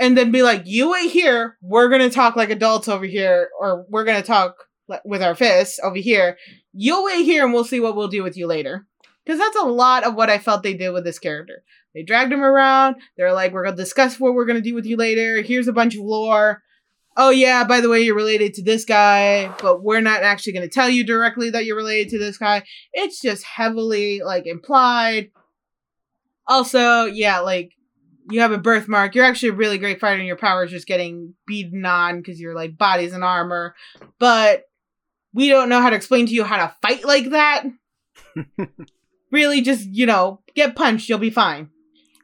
And then be like, you wait here. We're going to talk like adults over here. Or we're going to talk with our fists over here. You'll wait here and we'll see what we'll do with you later. Because that's a lot of what I felt they did with this character. They dragged him around. They're like, we're going to discuss what we're going to do with you later. Here's a bunch of lore. Oh, yeah, by the way, you're related to this guy. But we're not actually going to tell you directly that you're related to this guy. It's just heavily, like, implied. Also, yeah, like, you have a birthmark. You're actually a really great fighter and your power is just getting beaten on because you're like bodies and armor. But we don't know how to explain to you how to fight like that. Really just, you know, get punched. You'll be fine.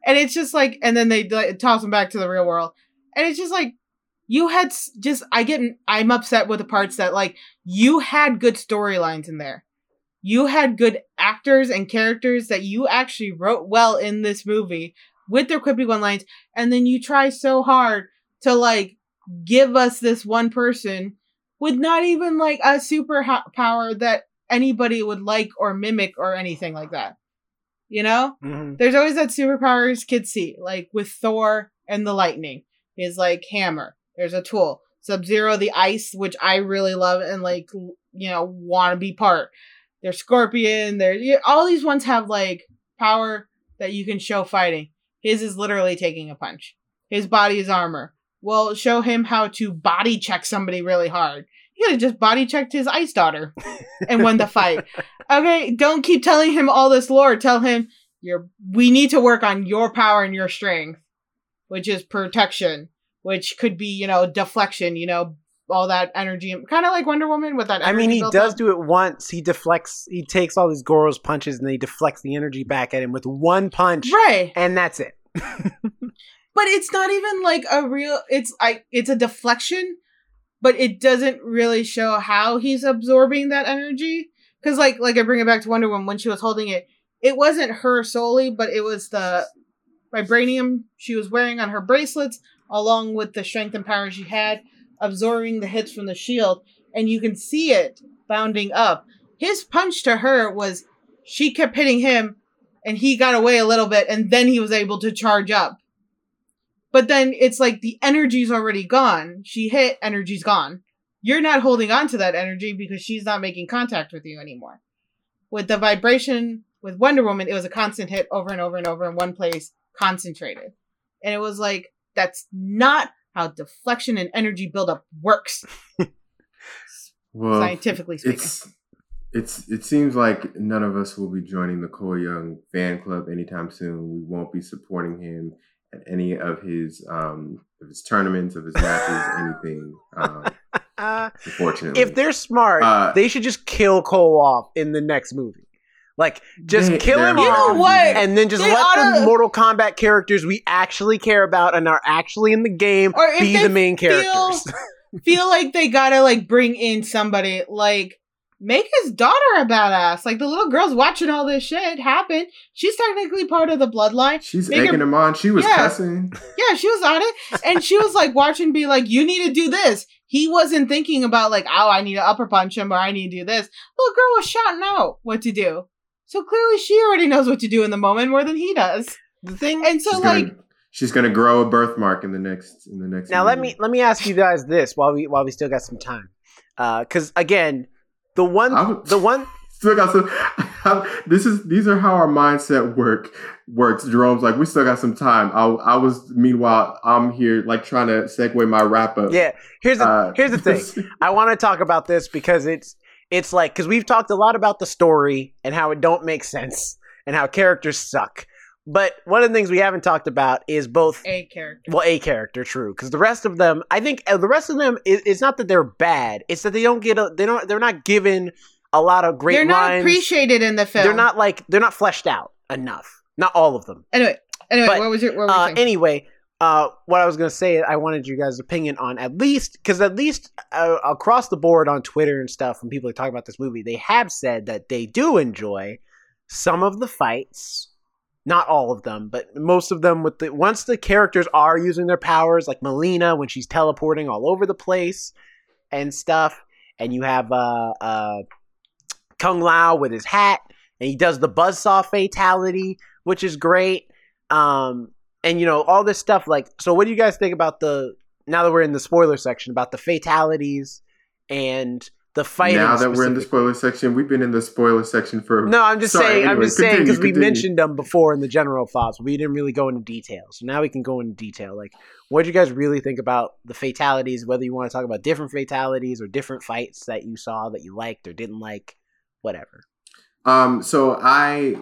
And it's just like, and then they like, toss him back to the real world. And it's just like, you had just, I get, I'm upset with the parts that like, you had good storylines in there. You had good actors and characters that you actually wrote well in this movie. With their quippy one lines, and then you try so hard to like give us this one person with not even like a super ho- power that anybody would like or mimic or anything like that. You know, mm-hmm. There's always that superpowers kids see, like with Thor and the lightning is like hammer. There's a tool. Sub-Zero, the ice, which I really love and like you know want to be part. There's Scorpion. There's all these ones have like power that you can show fighting. His is literally taking a punch. His body is armor. Well, show him how to body check somebody really hard. He could have just body checked his ice daughter and won the fight. Okay, don't keep telling him all this lore. Tell him, you're, we need to work on your power and your strength, which is protection, which could be, you know, deflection, you know, all that energy. Kind of like Wonder Woman with that energy. I mean, he does up. do it once. He deflects. He takes all these Goro's punches and he deflects the energy back at him with one punch. Right. And that's it. But it's not even like a real, it's I. it's a deflection, but it doesn't really show how he's absorbing that energy. Because like, like I bring it back to Wonder Woman when she was holding it. It wasn't her solely, but it was the vibranium she was wearing on her bracelets along with the strength and power she had. Absorbing the hits from the shield, and you can see it bounding up. His punch to her was she kept hitting him and he got away a little bit and then he was able to charge up. But then it's like the energy's already gone. She hit, energy's gone. You're not holding on to that energy because she's not making contact with you anymore. With the vibration with Wonder Woman, it was a constant hit over and over and over in one place, concentrated. And it was like, that's not how deflection and energy buildup works. Well, scientifically speaking. It's, it's, it seems like none of us will be joining the Cole Young fan club anytime soon. We won't be supporting him at any of his um, of his tournaments, of his matches, anything. Um, unfortunately. If they're smart, uh, they should just kill Cole off in the next movie. Like, just they, kill him off, and then just they let oughta, the Mortal Kombat characters we actually care about and are actually in the game or be the main feel, characters. Feel like they gotta, like, bring in somebody, like, make his daughter a badass. Like, the little girl's watching all this shit happen. She's technically part of the bloodline. She's make egging her, him on. She was yeah, cussing. Yeah, she was on it. And she was, like, watching, be like, you need to do this. He wasn't thinking about, like, oh, I need to upper punch him or I need to do this. The little girl was shouting out what to do. So clearly she already knows what to do in the moment more than he does. The thing, and so she's like gonna, she's going to grow a birthmark in the next in the next. Now moment. let me let me ask you guys this while we while we still got some time, because uh, again, the one I'm, the one still got some. I'm, this is these are how our mindset work works. Jerome's like, we still got some time. I, I was meanwhile I'm here like trying to segue my wrap up. Yeah, here's the, uh, here's the thing. I want to talk about this because it's. It's like, because we've talked a lot about the story and how it don't make sense and how characters suck. But one of the things we haven't talked about is both a character. Well, a character, true, because the rest of them, I think, the rest of them, it's not that they're bad; it's that they don't get, a, they don't, they're not given a lot of great. They're not lines. Appreciated in the film. They're not like they're not fleshed out enough. Not all of them. Anyway, anyway, but, what was your? What were you saying? Uh, anyway, uh, what I was going to say, I wanted you guys' opinion on at least because at least uh, across the board on Twitter and stuff, when people are talking about this movie, they have said that they do enjoy some of the fights. Not all of them, but most of them with the, once the characters are using their powers, like Melina, when she's teleporting all over the place and stuff. And you have, uh, uh, Kung Lao with his hat and he does the buzzsaw fatality, which is great. Um, and you know, all this stuff, like, so what do you guys think about the, now that we're in the spoiler section, about the fatalities and the fighting? Now that we're in the spoiler section, we've been in the spoiler section for. No, I'm just Sorry, saying. Anyway, I'm just continue, saying because we mentioned them before in the general thoughts, but we didn't really go into detail. So now we can go into detail. Like, what did you guys really think about the fatalities? Whether you want to talk about different fatalities or different fights that you saw that you liked or didn't like, whatever. Um. So I,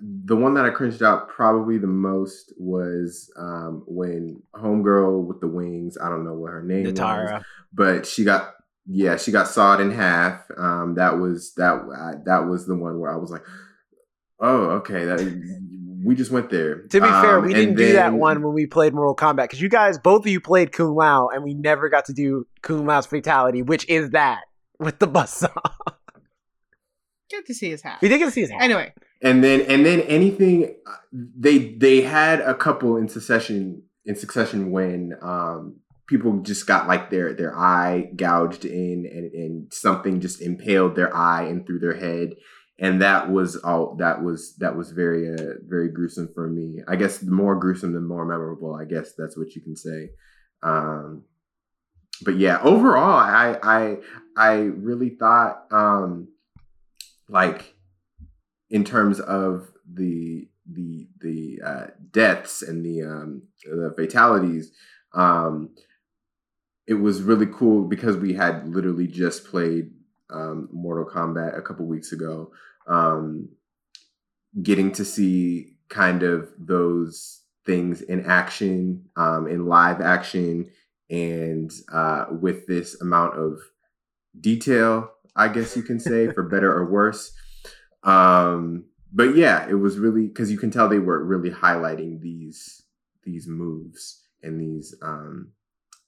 the one that I cringed out probably the most was um when Homegirl with the wings. I don't know what her name Natara. Was, but she got. Yeah, she got sawed in half. Um, that was that I, that was the one where I was like, "Oh, okay, that we just went there." To be um, fair, we didn't then, do that one when we played Mortal Kombat because you guys, both of you, played Kung Lao, and we never got to do Kung Lao's fatality, which is that with the buzz saw. Get to see his hat. We did get to see his hat anyway. And then and then anything they they had a couple in succession in succession when. Um, People just got like their, their eye gouged in and, and something just impaled their eye and through their head. And that was all that was that was very, uh, very gruesome for me. I guess the more gruesome, the more memorable. I guess that's what you can say. Um, but yeah, overall, I I, I really thought um, like in terms of the the the uh, deaths and the um, the fatalities. Um, It was really cool because we had literally just played um, Mortal Kombat a couple weeks ago. Um, getting to see kind of those things in action, um, in live action, and uh, with this amount of detail, I guess you can say, for better or worse. Um, but yeah, it was really, because you can tell they were really highlighting these these moves and these... Um,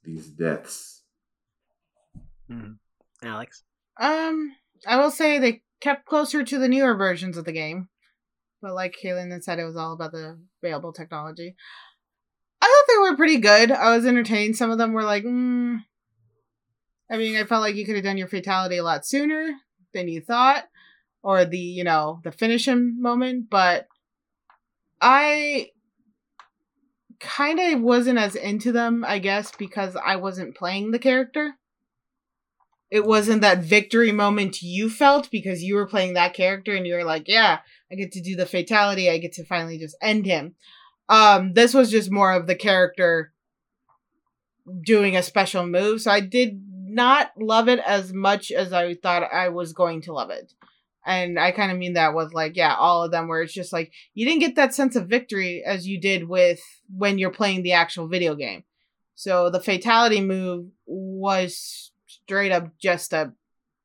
these deaths. Mm. Alex? Um, I will say they kept closer to the newer versions of the game. But like Kaylin said, it was all about the available technology. I thought they were pretty good. I was entertained. Some of them were like, mm. I mean, I felt like you could have done your fatality a lot sooner than you thought. Or the, you know, the finish him moment. But I... kind of wasn't as into them, I guess, because I wasn't playing the character. It wasn't that victory moment you felt because you were playing that character and you were like, yeah, I get to do the fatality. I get to finally just end him. Um, this was just more of the character doing a special move. So I did not love it as much as I thought I was going to love it. And I kind of mean that with like, yeah, all of them where it's just like, you didn't get that sense of victory as you did with when you're playing the actual video game. So the fatality move was straight up just a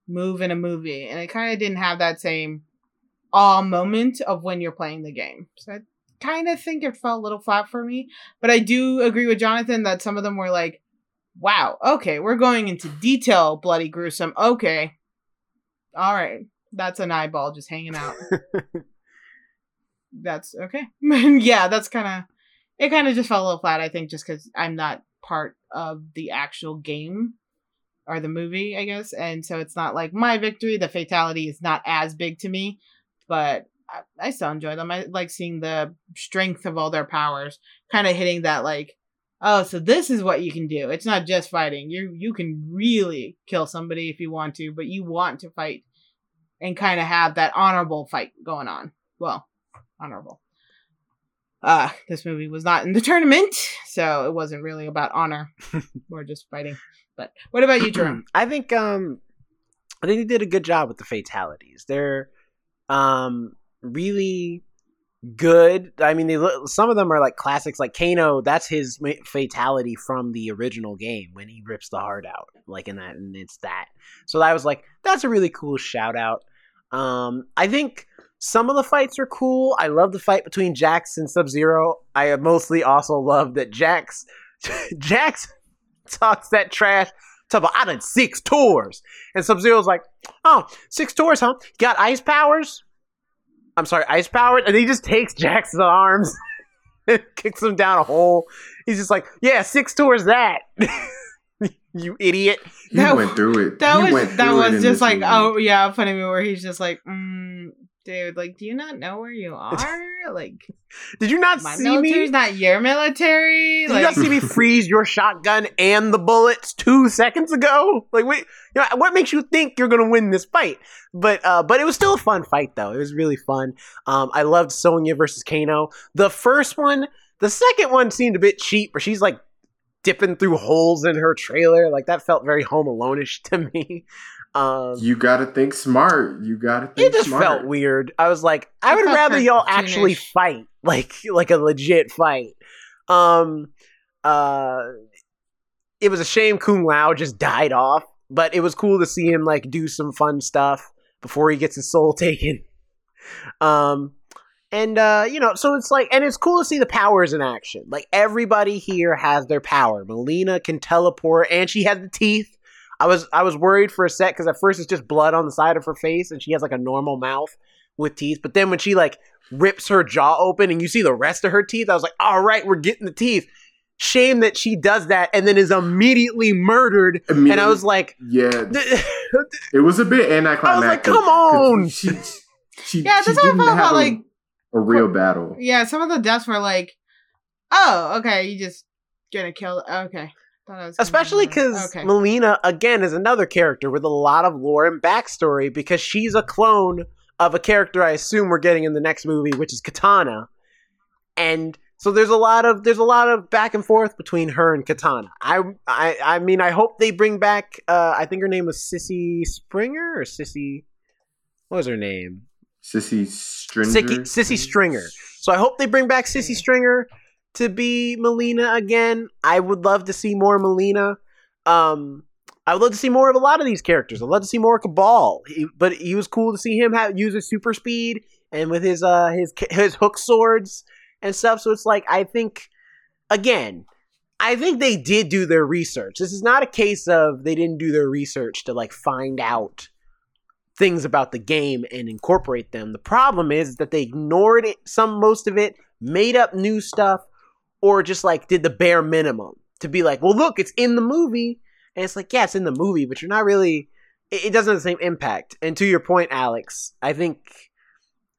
move in a movie. And it kind of didn't have that same awe moment of when you're playing the game. So I kind of think it fell a little flat for me. But I do agree with Jonathan that some of them were like, wow, okay, we're going into detail, bloody gruesome. Okay. All right. That's an eyeball just hanging out. That's okay. Yeah, that's kind of... It kind of just fell a little flat, I think, just because I'm not part of the actual game or the movie, I guess. And so it's not like my victory. The fatality is not as big to me. But I, I still enjoy them. I like seeing the strength of all their powers. Kind of hitting that like, oh, so this is what you can do. It's not just fighting. You, you can really kill somebody if you want to, but you want to fight. And kind of have that honorable fight going on. Well, honorable. Uh, this movie was not in the tournament, so it wasn't really about honor. More just fighting. But what about you, Jerome? I think um, I think they did a good job with the fatalities. They're um really good. I mean, they, some of them are like classics, like Kano. That's his fatality from the original game when he rips the heart out, like in that, and it's that. So that was like, that's a really cool shout out. Um, I think some of the fights are cool. I love the fight between Jax and Sub-Zero. I mostly also love that Jax, Jax talks that trash. About, I done six tours, and Sub-Zero's like, oh, six tours, huh? Got ice powers? I'm sorry, ice powers? And he just takes Jax's arms and kicks him down a hole. He's just like, yeah, six tours that. You idiot. You that, went through it. That you was, went that through was it just like, movie. Oh, yeah, funny me where he's just like, mm, dude, like, do you not know where you are? Like, did you not my see military's me? Military's not your military. Did like, you not see me freeze your shotgun and the bullets two seconds ago? Like, wait, you know, what makes you think you're gonna win this fight? But, uh, but it was still a fun fight, though. It was really fun. Um, I loved Sonya versus Kano. The first one, the second one seemed a bit cheap, where she's like dipping through holes in her trailer. Like, that felt very Home Alone-ish to me. Um, you gotta think smart. You gotta think smart. It just smart. felt weird. I was like, I would rather y'all actually fight, like like a legit fight. Um, uh, it was a shame Kung Lao just died off, but it was cool to see him like do some fun stuff before he gets his soul taken. Um, and uh, you know, so it's like, and it's cool to see the powers in action. Like, everybody here has their power. Melina can teleport, and she has the teeth. I was I was worried for a sec because at first it's just blood on the side of her face and she has like a normal mouth with teeth. But then when she like rips her jaw open and you see the rest of her teeth, I was like, all right, we're getting the teeth. Shame that she does that and then is immediately murdered. Immediately, and I was like, yeah, it was a bit anticlimactic. I was like, come on. She, she, yeah, she that's didn't how I felt about a, like a real battle. Yeah, some of the deaths were like, oh, okay, you just gonna kill. Okay. Especially because okay. Melina, again, is another character with a lot of lore and backstory because she's a clone of a character I assume we're getting in the next movie, which is Katana. And so there's a lot of there's a lot of back and forth between her and Katana. I I, I mean, I hope they bring back, uh, I think her name was Sissy Springer or Sissy, what was her name? Sissy Stringer. Sissy, Sissy Stringer. So I hope they bring back Sissy Stringer to be Melina again. I would love to see more Melina. Um, I would love to see more of a lot of these characters. I'd love to see more Cabal, he, but he was cool to see him have, use his super speed and with his uh his his hook swords and stuff. So it's like, I think again, I think they did do their research. This is not a case of they didn't do their research to like find out things about the game and incorporate them. The problem is that they ignored it, some most of it, made up new stuff. Or just like did the bare minimum to be like, well, look, it's in the movie. And it's like, yeah, it's in the movie, but you're not really, it, it doesn't have the same impact. And to your point, Alex, I think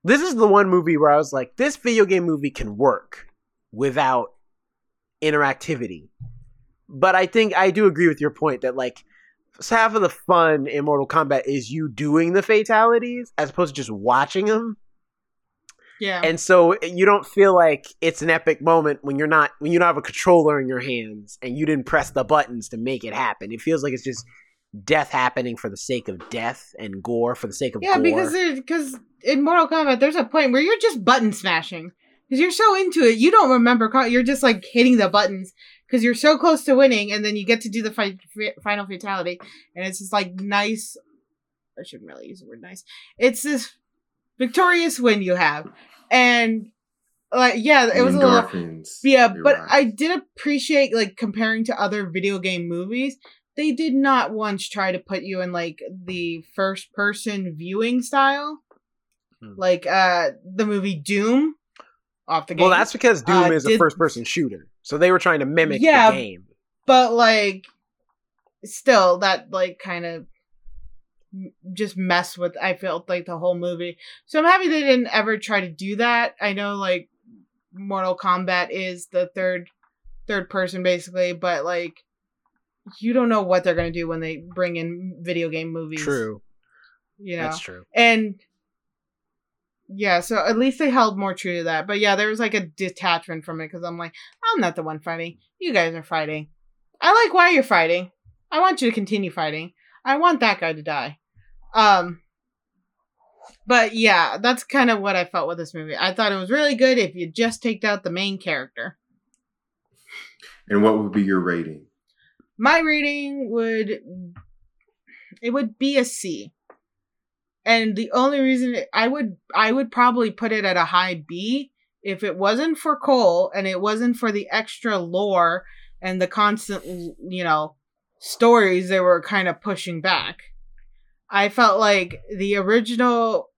this is the one movie where I was like, this video game movie can work without interactivity. But I think I do agree with your point that like half of the fun in Mortal Kombat is you doing the fatalities as opposed to just watching them. Yeah. And so you don't feel like it's an epic moment when you're not when you don't have a controller in your hands and you didn't press the buttons to make it happen. It feels like it's just death happening for the sake of death and gore for the sake of yeah, gore. Yeah, because in Mortal Kombat, there's a point where you're just button smashing because you're so into it. You don't remember. You're just like hitting the buttons because you're so close to winning. And then you get to do the fi- final fatality. And it's just like nice. I shouldn't really use the word nice. It's this victorious win you have, and like yeah, it was endorphins. A little yeah, but right. I did appreciate like comparing to other video game movies. They did not once try to put you in like the first person viewing style, hmm. like uh the movie Doom. Off the game. Well, that's because Doom uh, is did... a first person shooter, so they were trying to mimic yeah, the game. But like, still, that like kind of. Just mess with I felt like the whole movie, so I'm happy they didn't ever try to do that. I know like Mortal Kombat is the third third person basically, but like you don't know what they're gonna do when they bring in video game movies. True, you know, that's true. And yeah, so at least they held more true to that. But yeah, there was like a detachment from it because I'm like, I'm not the one fighting, you guys are fighting. I like why you're fighting. I want you to continue fighting. I want that guy to die. Um, But yeah, that's kind of what I felt with this movie. I thought it was really good if you just take out the main character. And what would be your rating? My rating would, it would be a C. And the only reason it, I would, I would probably put it at a high B if it wasn't for Cole and it wasn't for the extra lore and the constant, you know, stories they were kind of pushing back. I felt like the original,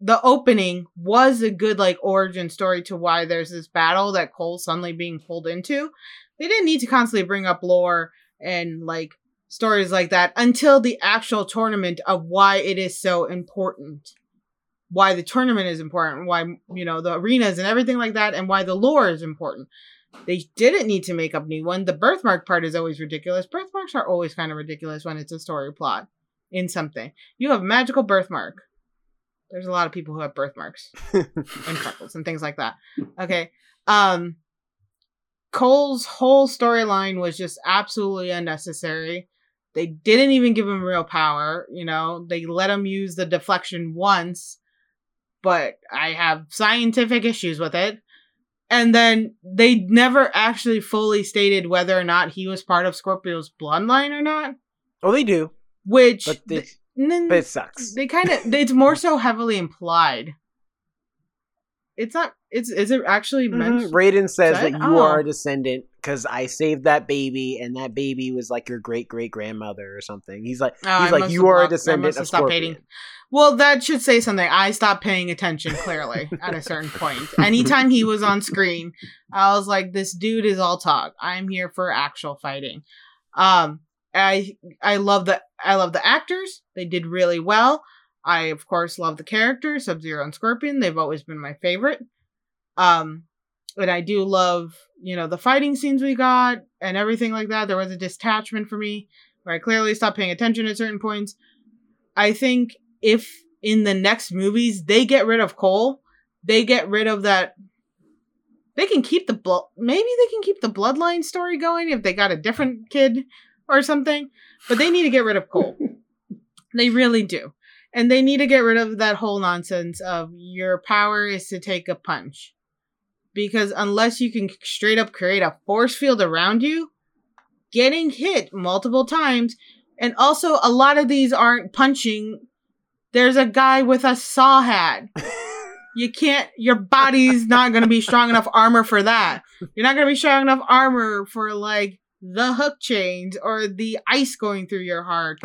the opening was a good like origin story to why there's this battle that Cole's suddenly being pulled into. They didn't need to constantly bring up lore and like stories like that until the actual tournament of why it is so important, why the tournament is important, why, you know, the arenas and everything like that, and why the lore is important. They didn't need to make up new one. The birthmark part is always ridiculous. Birthmarks are always kind of ridiculous when it's a story plot in something. You have a magical birthmark. There's a lot of people who have birthmarks and freckles and things like that. Okay. Um, Cole's whole storyline was just absolutely unnecessary. They didn't even give him real power. You know, they let him use the deflection once, but I have scientific issues with it. And then they never actually fully stated whether or not he was part of Scorpio's bloodline or not. Oh, they do. Which, but, they, th- but it sucks. They kind of, it's more so heavily implied. It's not, it's, is it actually mentioned? Mm-hmm. Raiden says said? that you oh. are a descendant because I saved that baby and that baby was like your great great grandmother or something. He's like, oh, he's I like, you are blocked, a descendant of Scorpion. Well, that should say something. I stopped paying attention clearly at a certain point. Anytime he was on screen, I was like, this dude is all talk. I'm here for actual fighting. Um, I, I love the, I love the actors. They did really well. I, of course, love the characters, Sub-Zero and Scorpion. They've always been my favorite. Um, and I do love, you know, the fighting scenes we got and everything like that. There was a detachment for me where I clearly stopped paying attention at certain points. I think if in the next movies they get rid of Cole, they get rid of that. They can keep the blood. Maybe they can keep the bloodline story going if they got a different kid or something. But they need to get rid of Cole. They really do. And they need to get rid of that whole nonsense of your power is to take a punch. Because unless you can straight up create a force field around you, getting hit multiple times. And also, a lot of these aren't punching. There's a guy with a saw hat. You can't, your body's not going to be strong enough armor for that. You're not going to be strong enough armor for like the hook chains or the ice going through your heart.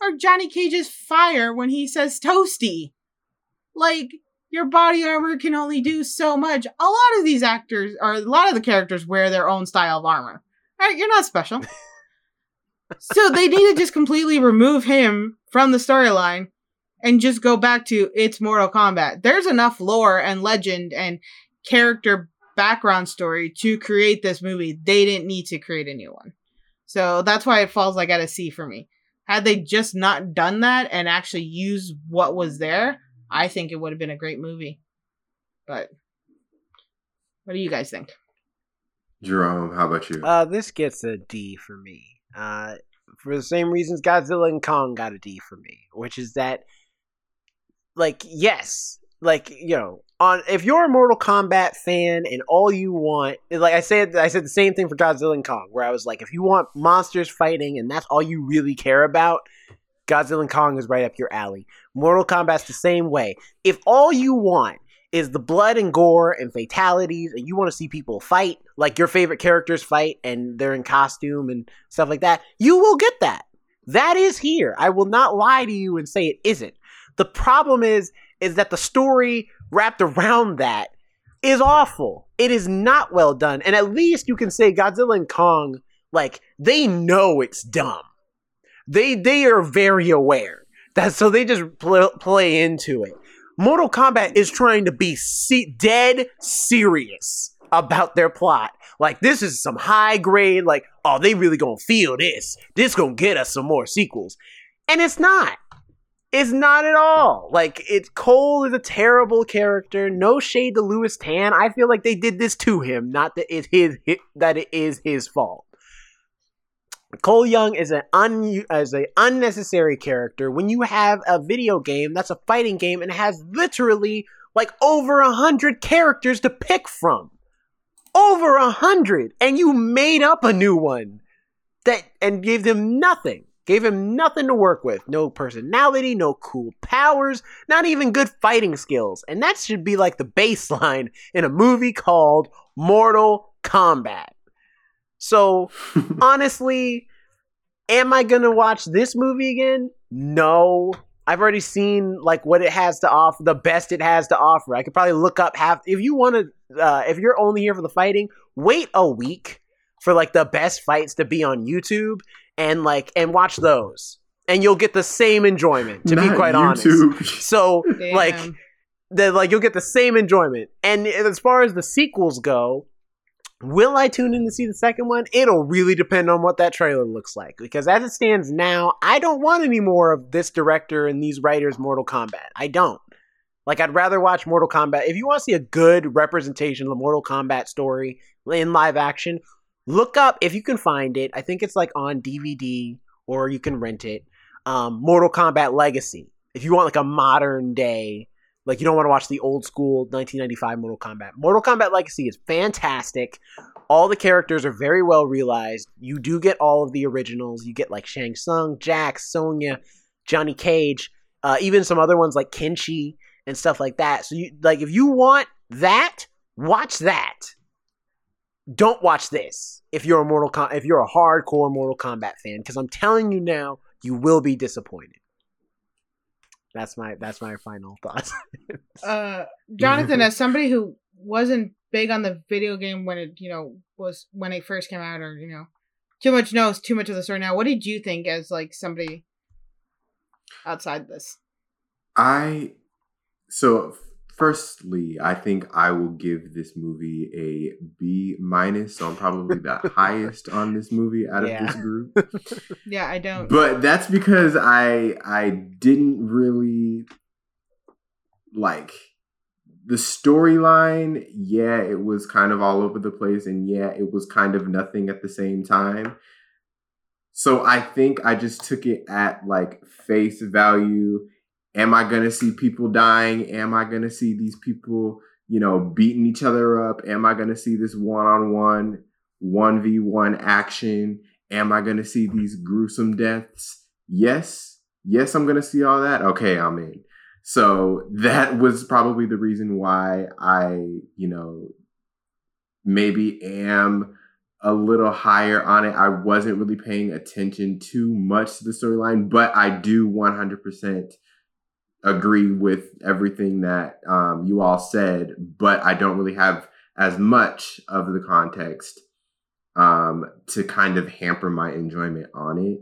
Or Johnny Cage's fire when he says toasty. Like, your body armor can only do so much. A lot of these actors, or a lot of the characters, wear their own style of armor. All right, you're not special. So they need to just completely remove him from the storyline and just go back to it's Mortal Kombat. There's enough lore and legend and character background story to create this movie. They didn't need to create a new one. So that's why it falls like at a C for me. Had they just not done that and actually used what was there, I think it would have been a great movie. But what do you guys think? Jerome, how about you? Uh, this gets a D for me. Uh, for the same reasons Godzilla and Kong got a D for me, which is that, like, yes, like, you know, on if you're a Mortal Kombat fan and all you want, like I said, I said the same thing for Godzilla and Kong, where I was like, if you want monsters fighting and that's all you really care about, Godzilla and Kong is right up your alley. Mortal Kombat's the same way. If all you want is the blood and gore and fatalities and you want to see people fight, like your favorite characters fight and they're in costume and stuff like that, you will get that. That is here. I will not lie to you and say it isn't. The problem is, is that the story wrapped around that is awful. It is not well done. And at least you can say Godzilla and Kong, like, they know it's dumb. They they are very aware. That, so they just pl- play into it. Mortal Kombat is trying to be se- dead serious about their plot. Like, this is some high grade, like, oh, they really gonna feel this. This gonna get us some more sequels. And it's not. It's not at all. Like, it's Cole is a terrible character. No shade to Louis Tan. I feel like they did this to him. Not that it is his, that it is his fault. Cole Young is an un as a unnecessary character. When you have a video game that's a fighting game and has literally like over a hundred characters to pick from, over a hundred, and you made up a new one that and gave them nothing, gave him nothing to work with, no personality, no cool powers, not even good fighting skills, and that should be like the baseline in a movie called Mortal Kombat. So, honestly, am I going to watch this movie again? No. I've already seen like what it has to offer, the best it has to offer. I could probably look up half. If you want to, uh, if you're only here for the fighting, wait a week for like the best fights to be on YouTube and like and watch those, and you'll get the same enjoyment. To Not be quite YouTube. honest, so Damn. like the like you'll get the same enjoyment. And as far as the sequels go, will I tune in to see the second one? It'll really depend on what that trailer looks like, because as it stands now, I don't want any more of this director and these writers' Mortal Kombat. I don't. Like, I'd rather watch Mortal Kombat. If you want to see a good representation of the Mortal Kombat story in live action, look up, if you can find it, I think it's like on D V D or you can rent it, um, Mortal Kombat Legacy. If you want like a modern day, like, you don't want to watch the old school nineteen ninety-five Mortal Kombat. Mortal Kombat Legacy is fantastic. All the characters are very well realized. You do get all of the originals. You get, like, Shang Tsung, Jax, Sonya, Johnny Cage, uh, even some other ones like Kenshi and stuff like that. So, you like, if you want that, watch that. Don't watch this if you're a Mortal Com- if you're a hardcore Mortal Kombat fan, because I'm telling you now, you will be disappointed. That's my that's my final thoughts. uh, Jonathan, as somebody who wasn't big on the video game when it you know was when it first came out, or you know, too much knows too much of the story now. What did you think as like somebody outside this? I so firstly, I think I will give this movie a B minus. So I'm probably the highest on this movie out of yeah. this group. Yeah, I don't. But that's because I I didn't really like the storyline. Yeah, it was kind of all over the place, and yeah, it was kind of nothing at the same time. So I think I just took it at like face value. Am I going to see people dying? Am I going to see these people, you know, beating each other up? Am I going to see this one-on-one, one v one action? Am I going to see these gruesome deaths? Yes. Yes, I'm going to see all that. Okay, I'm in. So that was probably the reason why I, you know, maybe am a little higher on it. I wasn't really paying attention too much to the storyline, but I do one hundred percent agree with everything that um, you all said, but I don't really have as much of the context um, to kind of hamper my enjoyment on it.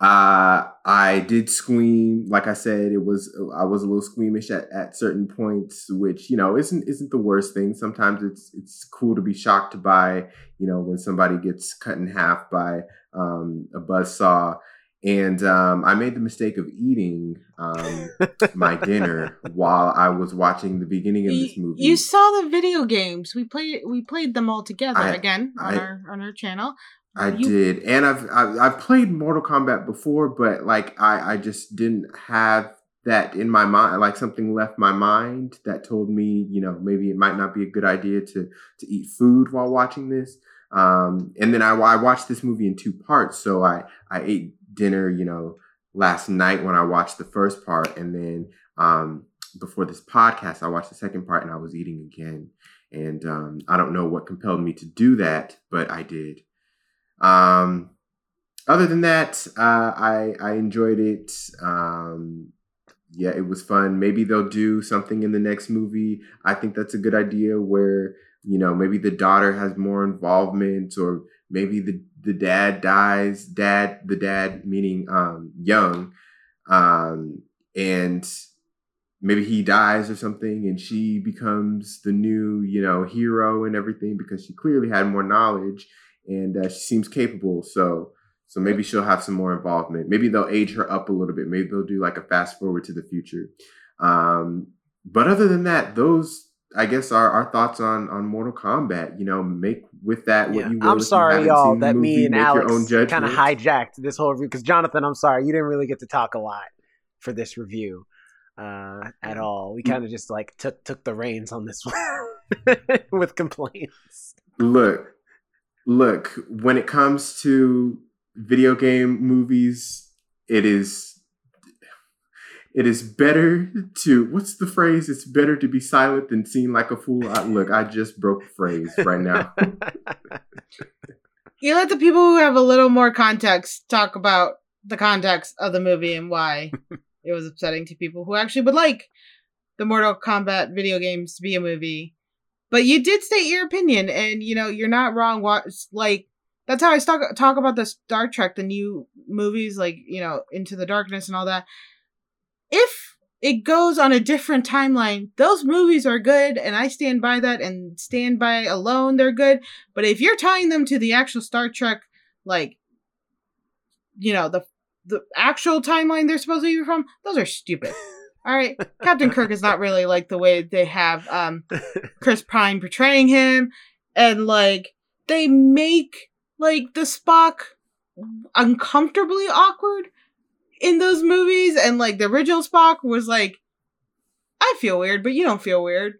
Uh, I did squeam, like I said, it was I was a little squeamish at, at certain points, which you know isn't isn't the worst thing. Sometimes it's it's cool to be shocked by you know when somebody gets cut in half by um, a buzzsaw. And um, I made the mistake of eating um, my dinner while I was watching the beginning of this movie. You saw the video games. We played we played them all together I, again on I, our on our channel. I you... did. And I've, I've I've played Mortal Kombat before, but like I, I just didn't have that in my mind. Like something left my mind that told me, you know, maybe it might not be a good idea to to eat food while watching this. Um, and then I, I watched this movie in two parts. So I, I ate dinner, you know, last night when I watched the first part, and then um, before this podcast, I watched the second part, and I was eating again. And um, I don't know what compelled me to do that, but I did. Um, other than that, uh, I I enjoyed it. Um, yeah, it was fun. Maybe they'll do something in the next movie. I think that's a good idea where, you know, maybe the daughter has more involvement, or maybe the, the dad dies, dad, the dad, meaning um, Young, um, and maybe he dies or something, and she becomes the new, you know, hero and everything, because she clearly had more knowledge, and uh, she seems capable, so so maybe she'll have some more involvement. Maybe they'll age her up a little bit. Maybe they'll do like a fast forward to the future. Um, but other than that, those I guess our, our thoughts on, on Mortal Kombat, you know, make with that what yeah. you will. I'm sorry, y'all, that movie, me and Alex kind of hijacked this whole review. Because, Jonathan, I'm sorry, you didn't really get to talk a lot for this review uh, at all. We kind of just, like, took took the reins on this one with complaints. Look, look, when it comes to video game movies, it is... It is better to, what's the phrase? It's better to be silent than seem like a fool. I, look, I just broke the phrase right now. You let the people who have a little more context talk about the context of the movie and why it was upsetting to people who actually would like the Mortal Kombat video games to be a movie. But you did state your opinion, and, you know, you're not wrong. Like, that's how I talk, talk about the Star Trek, the new movies, like, you know, Into the Darkness and all that. If it goes on a different timeline, those movies are good, and I stand by that, and stand by alone, they're good. But if you're tying them to the actual Star Trek, like, you know, the the actual timeline they're supposed to be from, those are stupid. All right, Captain Kirk is not really like the way they have um, Chris Pine portraying him, and like they make like the Spock uncomfortably awkward in those movies, and like the original Spock was like, I feel weird, but you don't feel weird.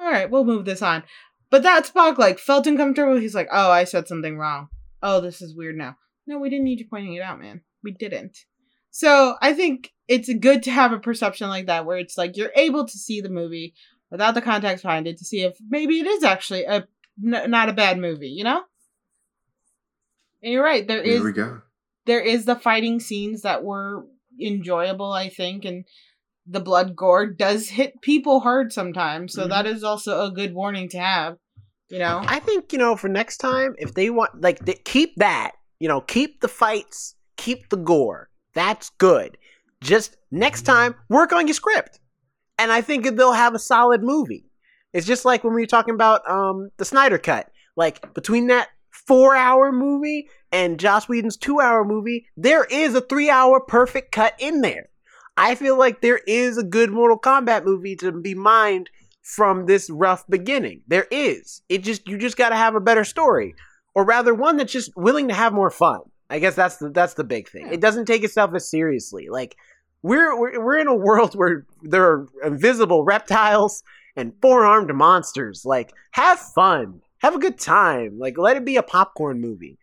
All right, we'll move this on. But that Spock like felt uncomfortable. He's like, oh, I said something wrong. Oh, this is weird now. No, we didn't need you pointing it out, man. We didn't. So I think it's good to have a perception like that, where it's like you're able to see the movie without the context behind it to see if maybe it is actually a n- not a bad movie, you know? And you're right. There is. Here we go. There is the fighting scenes that were enjoyable, I think, and the blood gore does hit people hard sometimes, so mm-hmm. that is also a good warning to have, you know? I think, you know, for next time, if they want, like, they, keep that, you know, keep the fights, keep the gore. That's good. Just next time, work on your script. And I think they'll have a solid movie. It's just like when we were talking about um, the Snyder Cut. Like, between that four-hour movie and Joss Whedon's two-hour movie, there is a three-hour perfect cut in there. I feel like there is a good Mortal Kombat movie to be mined from this rough beginning. There is. It just you just got to have a better story, or rather, one that's just willing to have more fun. I guess that's the that's the big thing. It doesn't take itself as seriously. Like we're we're, we're in a world where there are invisible reptiles and four-armed monsters. Like, have fun, have a good time. Like, let it be a popcorn movie.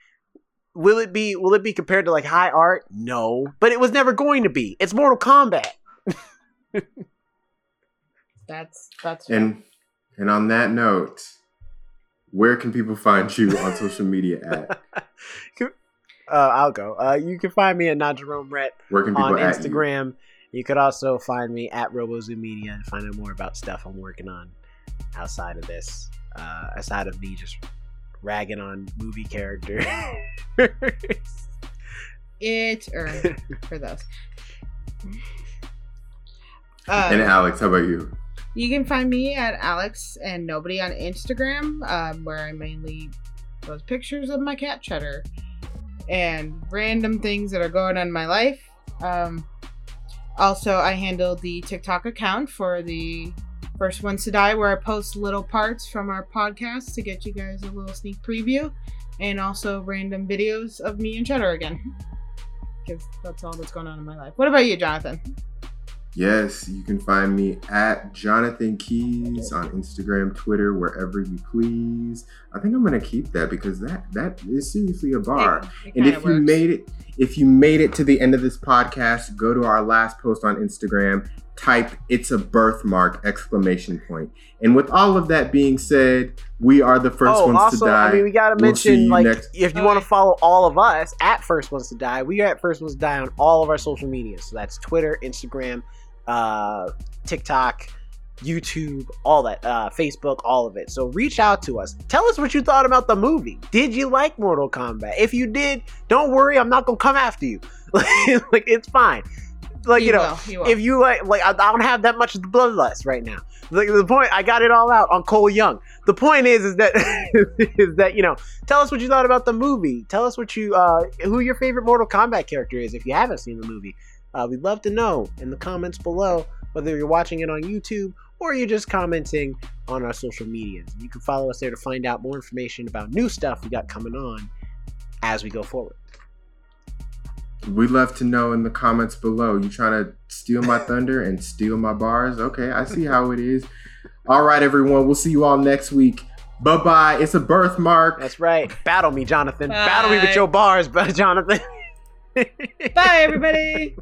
Will it be will it be compared to like high art? No. But it was never going to be. It's Mortal Kombat. that's that's true. And and on that note, where can people find you on social media at? uh, I'll go. Uh, you can find me at Not Jerome Rhett where can people on Instagram. You? you could also find me at RoboZoo Media and find out more about stuff I'm working on outside of this. Uh, outside of me just ragging on movie characters. It's earned for those. Um, and Alex, how about you? You can find me at Alex and Nobody on Instagram, um, where I mainly post pictures of my cat Cheddar and random things that are going on in my life. Um, also, I handle the TikTok account for the First Ones to Die, where I post little parts from our podcast to get you guys a little sneak preview, and also random videos of me and Cheddar again, because that's all that's going on in my life. What about you, Jonathan? Yes, you can find me at Jonathan Keys on Instagram, Twitter, wherever you please. I think I'm gonna keep that because that that is seriously a bar. It, it and if works. you made it, if you made it to the end of this podcast, go to our last post on Instagram. Type "it's a birthmark!" exclamation point. And with all of that being said, we are the first oh, ones also, to die. I mean, we gotta we'll mention like next- if you want to follow all of us at First Ones to Die, we are at First Ones to Die on all of our social media. So that's Twitter, Instagram, uh, TikTok, YouTube, all that, uh, Facebook, all of it. So reach out to us. Tell us what you thought about the movie. Did you like Mortal Kombat? If you did, don't worry, I'm not gonna come after you. Like, it's fine. Like, you, you know, will, you if you like, like, I, I don't have that much of the bloodlust right now. Like, the point, I got it all out on Cole Young. The point is, is that, is that, you know, tell us what you thought about the movie. Tell us what you, uh, who your favorite Mortal Kombat character is if you haven't seen the movie. Uh, we'd love to know in the comments below, whether you're watching it on YouTube or you're just commenting on our social medias. You can follow us there to find out more information about new stuff we got coming on as we go forward. We'd love to know in the comments below. You trying to steal my thunder and steal my bars? Okay, I see how it is. All right, everyone. We'll see you all next week. Bye-bye. It's a birthmark. That's right. Battle me, Jonathan. Bye. Battle me with your bars, Jonathan. Bye, everybody.